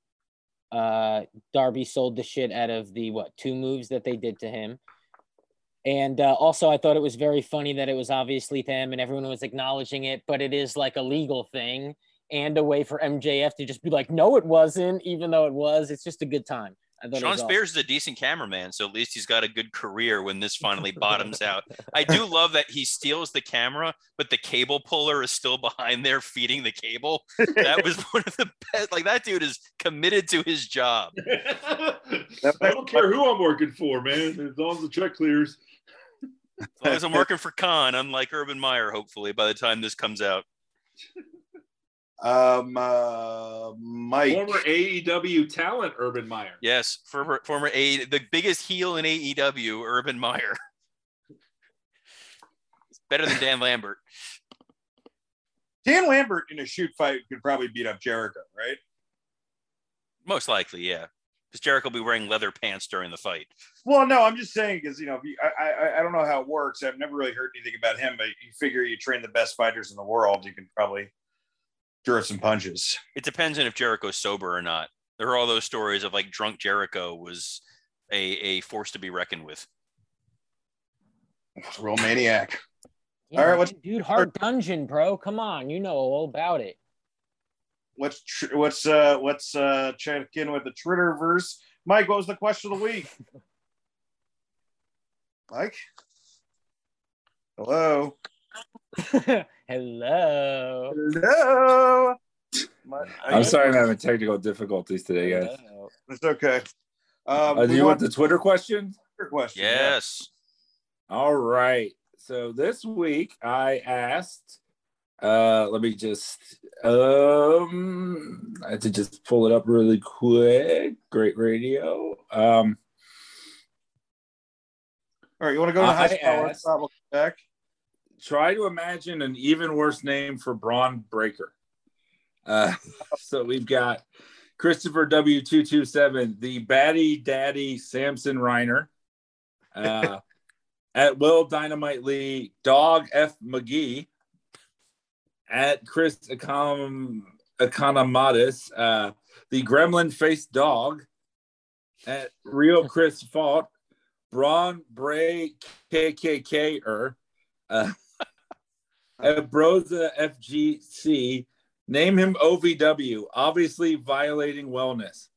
Darby sold the shit out of the, two moves that they did to him. And also, I thought it was very funny that it was obviously them and everyone was acknowledging it, but it is like a legal thing and a way for MJF to just be like, no, it wasn't, even though it was. It's just a good time. Sean Spears is a decent cameraman, so at least he's got a good career when this finally bottoms out. I do love that he steals the camera, but the cable puller is still behind there feeding the cable. That was one of the best. Like, that dude is committed to his job. I don't care who I'm working for, man. As long as the check clears. As long as I'm working for Khan, unlike Urban Meyer, hopefully, by the time this comes out. Mike. Former AEW talent, Urban Meyer. Yes, the biggest heel in AEW, Urban Meyer. It's better than Dan Lambert. Dan Lambert in a shoot fight could probably beat up Jericho, right? Most likely, yeah. Because Jericho will be wearing leather pants during the fight. Well, no, I'm just saying because, you know, I don't know how it works. I've never really heard anything about him, but you figure you train the best fighters in the world, you can probably throw some punches. It depends on if Jericho's sober or not. There are all those stories of, like, drunk Jericho was a force to be reckoned with. Real maniac. Yeah, all right, dude, Hard Dungeon, bro. Come on, you know all about it. Let's check in with the Twitterverse. Mike, what was the question of the week? Mike? Hello? Hello? I'm sorry I'm having technical difficulties today, guys. It's okay. Do you want the Twitter question? Yes. Yeah. All right. So this week I asked... let me just I had to just pull it up really quick. Great radio. All right, you want to go to Hospital back? Try to imagine an even worse name for Braun Breaker. So we've got Christopher W227, the Batty Daddy Samson Reiner. At Will Dynamite Lee, Dog F McGee. At Chris Economatis, the gremlin-faced dog at Rio Chris Fault, Braun Bray KKK-er, Abroza FGC, name him OVW, obviously violating wellness.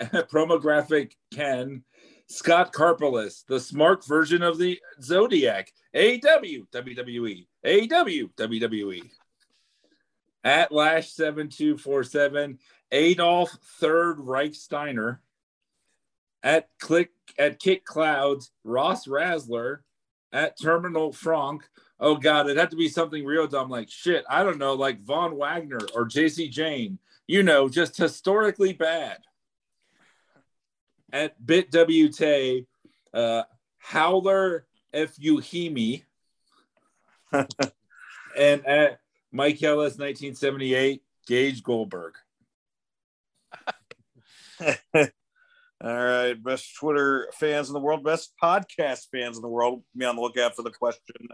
Promographic Ken, Scott Karpolis, the smart version of the Zodiac, AEW, WWE, AEW, WWE. @Lash7247, Adolf Third Reich Steiner, at Kick Clouds, Ross Razzler, @Terminal Frank. Oh God, it'd have to be something real dumb like shit. I don't know, like Von Wagner or JC Jane. You know, just historically bad. @BitWT, Howler F U Hemi, and at Mike Ellis 1978, Gage Goldberg. All right, best Twitter fans in the world, best podcast fans in the world, be on the lookout for the question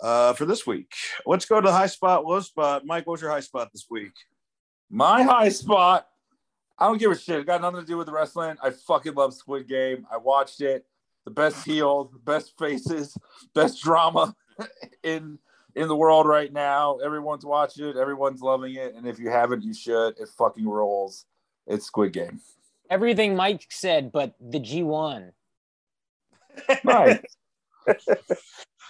for this week. Let's go to the high spot, low spot. Mike, what's your high spot this week? My high spot, I don't give a shit. It got nothing to do with the wrestling. I fucking love Squid Game. I watched it. The best heels, the best faces, best drama in the world right now. Everyone's watching it. Everyone's loving it. And if you haven't, you should. It fucking rolls. It's Squid Game. Everything Mike said, but the G1. Nice.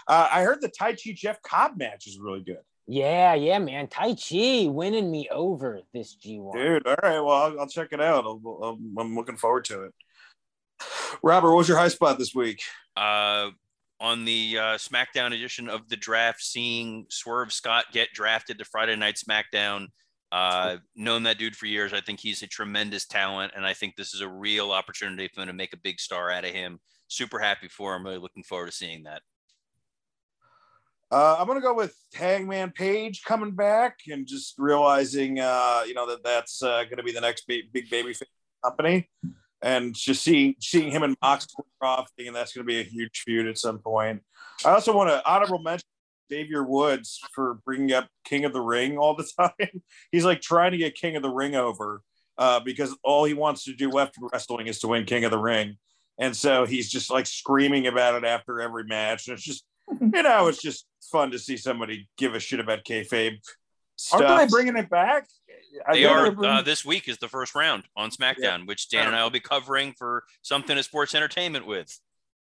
I heard the Tai Chi Jeff Cobb match is really good. Yeah, man. Tai Chi winning me over this G1. Dude, all right. Well, I'll check it out. I'm looking forward to it. Robert, what was your high spot this week? On the SmackDown edition of the draft, seeing Swerve Scott get drafted to Friday Night SmackDown. Known that dude for years. I think he's a tremendous talent, and I think this is a real opportunity for him to make a big star out of him. Super happy for him. Really looking forward to seeing that. I'm going to go with Hangman Page coming back and just realizing, that's going to be the next big baby company. And just seeing him and Mox off, thinking that's going to be a huge feud at some point. I also want to honorable mention Xavier Woods for bringing up King of the Ring all the time. He's like trying to get King of the Ring over because all he wants to do after wrestling is to win King of the Ring. And so he's just like screaming about it after every match. And it's just, it's just fun to see somebody give a shit about kayfabe stuff. Aren't they bringing it back? They are. This week is the first round on SmackDown, which Dan and I will be covering for something at Sports Entertainment with.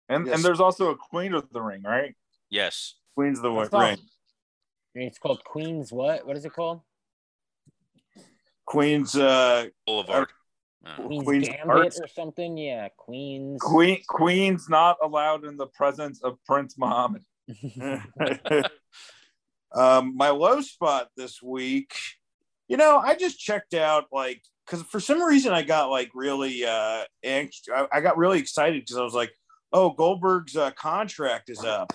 And there's also a Queen of the Ring, right? Yes. Queen's of the Ring. It's called Queen's what? What is it called? Queen's Boulevard. Queen's Gambit or something. Yeah, Queen's. Queen's not allowed in the presence of Prince Muhammad. My low spot this week, I just checked out, like, because for some reason I got like really anxious. I got really excited because I was like, oh, Goldberg's contract is up,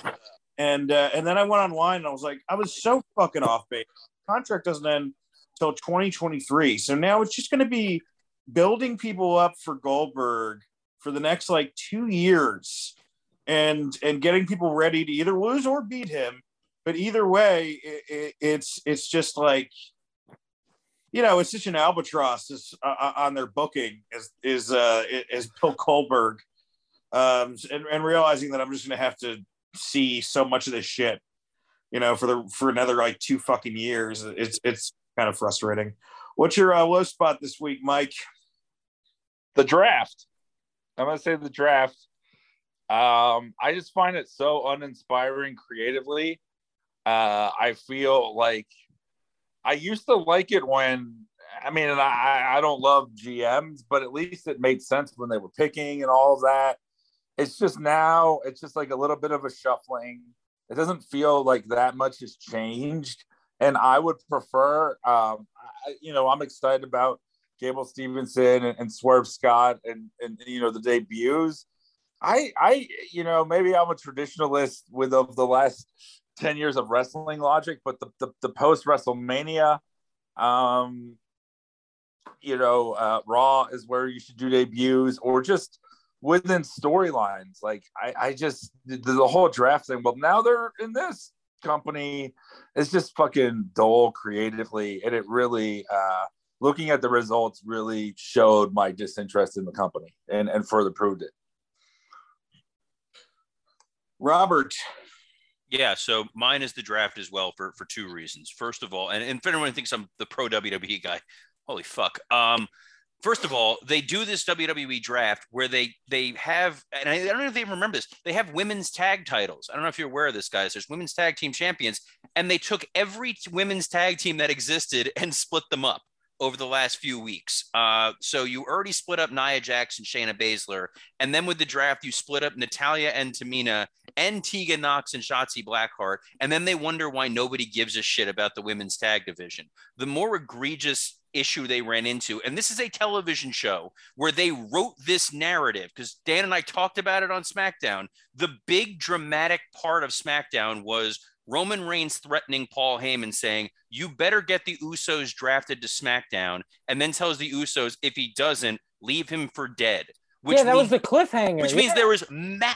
and then I went online and I was like, I was so fucking off base. Contract doesn't end till 2023, so now it's just going to be building people up for Goldberg for the next like 2 years, and getting people ready to either lose or beat him. But either way, it's just like, it's such an albatross on their booking as Bill Goldberg, and realizing that I'm just going to have to see so much of this shit, for another like 2 fucking years. It's kind of frustrating. What's your low spot this week, Mike? The draft. I'm going to say the draft. I just find it so uninspiring creatively. I feel like I used to like it when, I don't love GMs, but at least it made sense when they were picking and all of that. It's just now, it's just like a little bit of a shuffling. It doesn't feel like that much has changed. And I would prefer, I'm excited about Gable Stevenson and Swerve Scott and the debuts. I maybe I'm a traditionalist of the last 10 years of wrestling logic, but the post-WrestleMania, Raw is where you should do debuts or just within storylines. Like I just, the whole draft thing, well, now they're in this. company. It's just fucking dull creatively, and it really looking at the results really showed my disinterest in the company and further proved it. Robert. Yeah, so mine is the draft as well for two reasons. First of all, and if anyone thinks I'm the pro WWE guy, holy fuck. First of all, they do this WWE draft where they have, and I don't know if they even remember this, they have women's tag titles. I don't know if you're aware of this, guys. There's women's tag team champions, and they took every women's tag team that existed and split them up over the last few weeks. So you already split up Nia Jax and Shayna Baszler, and then with the draft, you split up Natalya and Tamina and Tegan Nox and Shotzi Blackheart, and then they wonder why nobody gives a shit about the women's tag division. The more egregious issue they ran into, and this is a television show where they wrote this narrative, because Dan and I talked about it on SmackDown. The big dramatic part of SmackDown was Roman Reigns threatening Paul Heyman, saying, you better get the Usos drafted to SmackDown, and then tells the Usos, if he doesn't, leave him for dead. Which yeah, that means, was the cliffhanger. Which means there was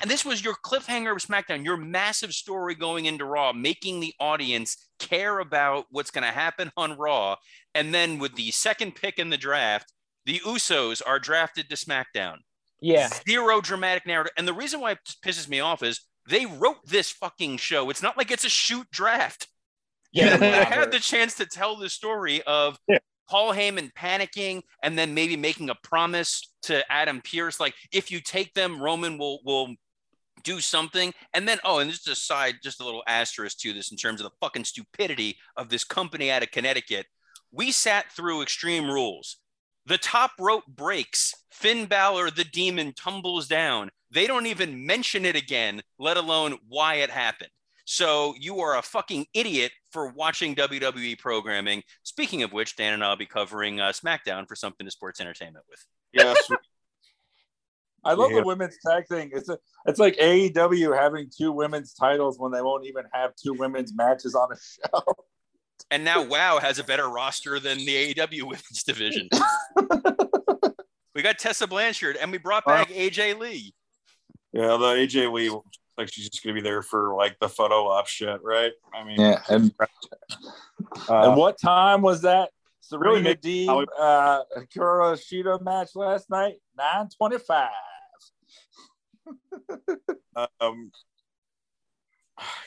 this was your cliffhanger of SmackDown, your massive story going into Raw, making the audience care about what's going to happen on Raw. And then with the second pick in the draft, the Usos are drafted to SmackDown. Yeah. Zero dramatic narrative. And the reason why it pisses me off is they wrote this fucking show. It's not like it's a shoot draft. Yeah, they had the chance to tell the story of Paul Heyman panicking and then maybe making a promise to Adam Pearce, like if you take them, Roman will do something. And then, oh, and this is a side, just a little asterisk to this in terms of the fucking stupidity of this company out of Connecticut. We sat through Extreme Rules. The top rope breaks. Finn Balor, the demon, tumbles down. They don't even mention it again, let alone why it happened. So you are a fucking idiot for watching WWE programming. Speaking of which, Dan and I will be covering SmackDown for Something to Sports Entertainment with. Yes. I love the women's tag thing. It's like AEW having two women's titles when they won't even have two women's matches on a show. And now WOW has a better roster than the AEW women's division. We got Tessa Blanchard, and we brought back AJ Lee. Yeah, the AJ Lee, like she's just going to be there for like the photo op shit, right? I mean, yeah. And what time was that? Serena Deeb, Kuroshita match last night, 9:25.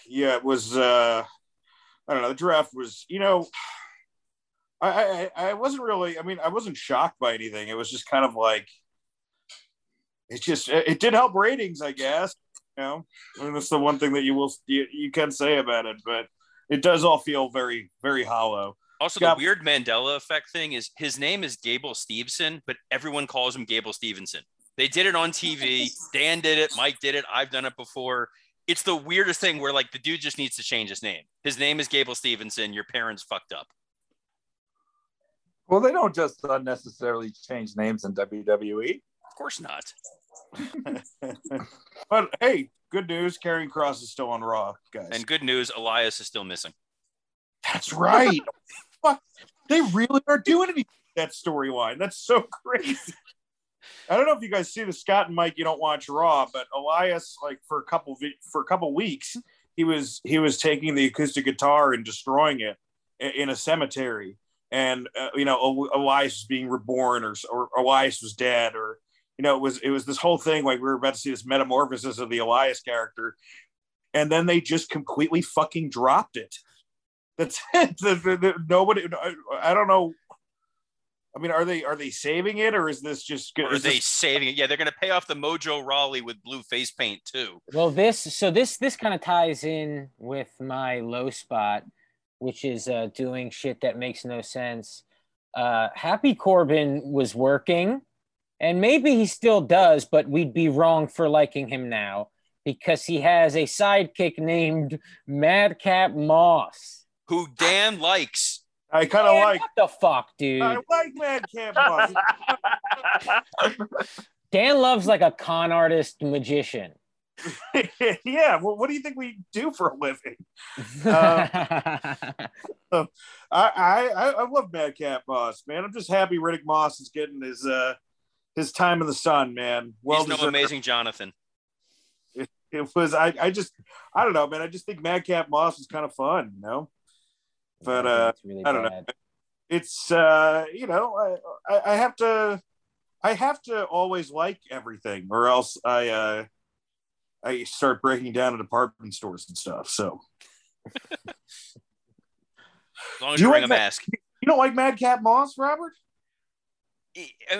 Yeah, it was. I don't know. The draft was, you know, I wasn't really. I mean, I wasn't shocked by anything. It was just kind of like, it did help ratings, I guess. You know, I mean, that's the one thing that you can say about it, but it does all feel very, very hollow. Also, the weird Mandela effect thing is his name is Gable Steveson, but everyone calls him Gable Stevenson. They did it on TV. Dan did it. Mike did it. I've done it before. It's the weirdest thing where, like, the dude just needs to change his name. His name is Gable Stevenson. Your parents fucked up. Well, they don't just unnecessarily change names in WWE. Of course not. But, hey, good news. Karrion Kross is still on Raw, guys. And good news, Elias is still missing. That's right. Fuck. They really are doing anything with that storyline. That's so crazy. I don't know if you guys see the Scott and Mike. You don't watch Raw, but Elias, like for a couple weeks, he was taking the acoustic guitar and destroying it in a cemetery, and you know, Elias was being reborn, or Elias was dead, or you know, it was this whole thing. Like we were about to see this metamorphosis of the Elias character, and then they just completely fucking dropped it. That's it. Nobody. I don't know. I mean, are they saving it, or is this just? Saving it? Yeah, they're going to pay off the Mojo Rawley with blue face paint too. Well, this kind of ties in with my low spot, which is doing shit that makes no sense. Happy Corbin was working, and maybe he still does, but we'd be wrong for liking him now because he has a sidekick named Madcap Moss. Who Dan likes. I kind of like. What the fuck, dude? I like Madcap Moss. Dan loves like a con artist magician. Yeah. Well, what do you think we do for a living? I love Madcap Moss, man. I'm just happy Riddick Moss is getting his time in the sun, man. Well, he's no Amazing Jonathan. it was, I don't know, man. I just think Madcap Moss was kind of fun, you know? But really I don't know. It's, you know, I have to always like everything or else I start breaking down at department stores and stuff. So as long as you bring a mask. You don't like Madcap Moss, Robert?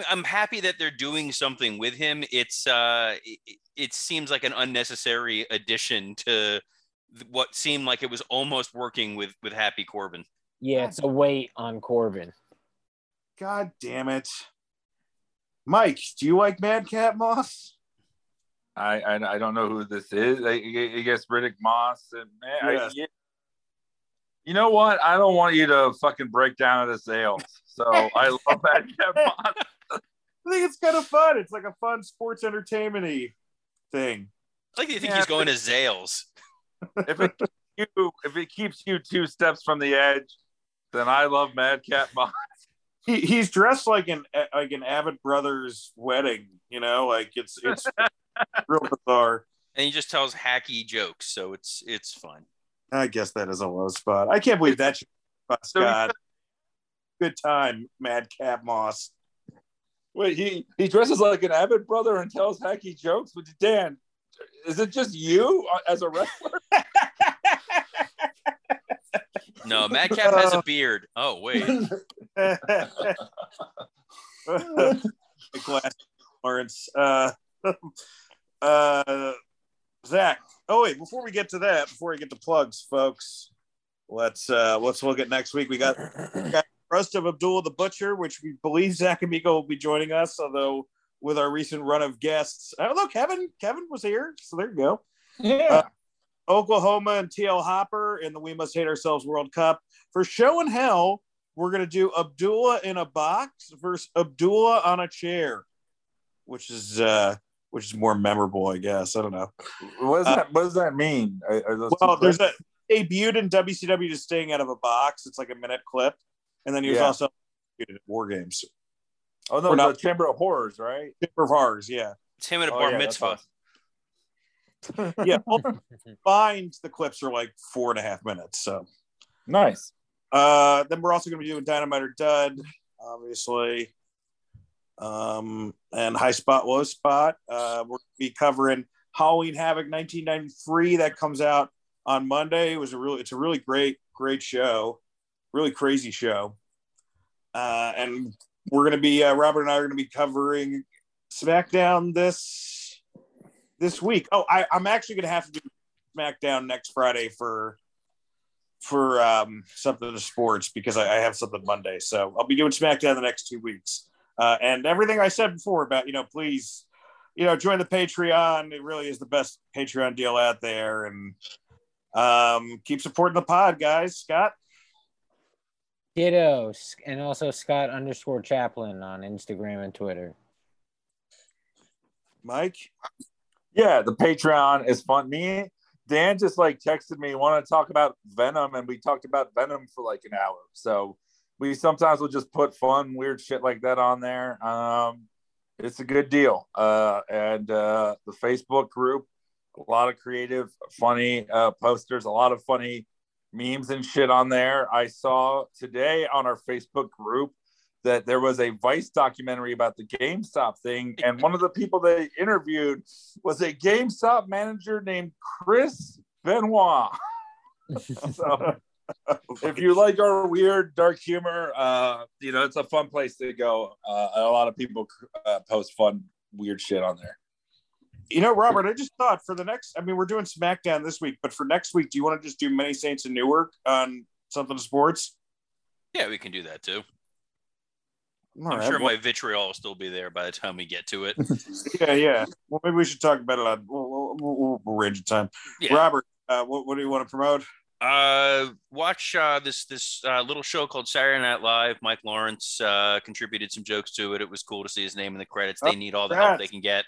I'm happy that they're doing something with him. It's it seems like an unnecessary addition to what seemed like it was almost working with Happy Corbin. Yeah, it's a weight on Corbin. God damn it. Mike, do you like Madcap Moss? I don't know who this is. I guess Riddick Moss. And man, yeah. You know what? I don't want you to fucking break down at a sale. So I love Madcap Moss. I think it's kind of fun. It's like a fun sports entertainment-y thing. I like you think he's going to Zales. If it keeps you two steps from the edge, then I love Madcap Moss. He's dressed like an Abbott Brothers wedding, you know, like it's real bizarre. And he just tells hacky jokes, so it's fun. I guess that is a low spot. I can't believe that. Scott. Good time, Madcap Moss. Wait, he dresses like an Abbott brother and tells hacky jokes. But Dan, is it just you as a wrestler? No, Madcap has a beard. Oh, wait. Lawrence. Zach. Oh, wait, before we get to plugs, folks, let's look at next week. We got Rust of Abdullah the Butcher, which we believe Zach Amico will be joining us, although with our recent run of guests. Oh, look, Kevin was here, so there you go. Yeah. Oklahoma and TL Hopper in the We Must Hate Ourselves World Cup. For Show and Hell, we're going to do Abdullah in a box versus Abdullah on a chair, which is more memorable, I guess. I don't know. What does that mean? Well, there's a debuted in WCW just staying out of a box. It's like a minute clip. And then he was also at War Games. Oh, no, the Chamber of Horrors, right? Chamber of Horrors, yeah. It's him at a bar mitzvah. Awesome. Yeah. Combined, the clips are like 4.5 minutes. So nice. Then we're also going to be doing Dynamite or Dud, obviously. And High Spot, Low Spot. We're going to be covering Halloween Havoc 1993. That comes out on Monday. It's a really great show. Really crazy show. And we're going to be, Robert and I are going to be covering SmackDown this week. Oh, I'm actually going to have to do SmackDown next Friday for something to sports because I have something Monday. So I'll be doing SmackDown the next 2 weeks. And everything I said before about, you know, please, you know, join the Patreon. It really is the best Patreon deal out there. And keep supporting the pod, guys. Scott? Ditto. And also Scott_Chaplin on Instagram and Twitter. Mike? Yeah, the Patreon is fun. Dan just like texted me, want to talk about Venom, and we talked about Venom for like an hour. So we sometimes will just put fun, weird shit like that on there. It's a good deal. And the Facebook group, a lot of creative, funny posters, a lot of funny memes and shit on there. I saw today on our Facebook group that there was a Vice documentary about the GameStop thing. And one of the people they interviewed was a GameStop manager named Chris Benoit. So, if you like our weird dark humor, you know, it's a fun place to go. A lot of people post fun, weird shit on there. You know, Robert, I just thought for the next, I mean, we're doing SmackDown this week, but for next week, do you want to just do Many Saints in Newark on Something to Sports? Yeah, we can do that too. I'm sure my vitriol will still be there by the time we get to it. Yeah. Well, maybe we should talk about it on we'll arrange a time. Yeah. Robert, what do you want to promote? Watch this little show called Saturday Night Live. Mike Lawrence contributed some jokes to it. It was cool to see his name in the credits. They need all the help they can get.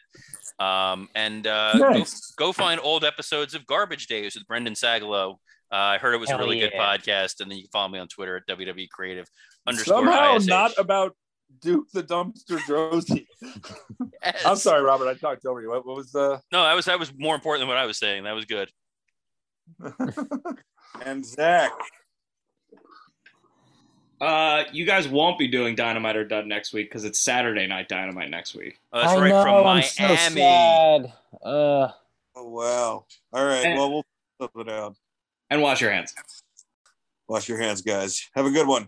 Nice. Go find old episodes of Garbage Days with Brendan Sagalow. I heard it was a really good podcast, and then you can follow me on Twitter at WW Creative _ISH. Somehow not about Duke the Dumpster Drozd. Yes. I'm sorry, Robert. I talked over you. What was the? No, that was more important than what I was saying. That was good. And Zach, you guys won't be doing Dynamite or Dud next week because it's Saturday Night Dynamite next week. Oh, that's I right know, from Miami. I'm so sad. Oh wow! All right. And, well, we'll flip it out. And wash your hands. Wash your hands, guys. Have a good one.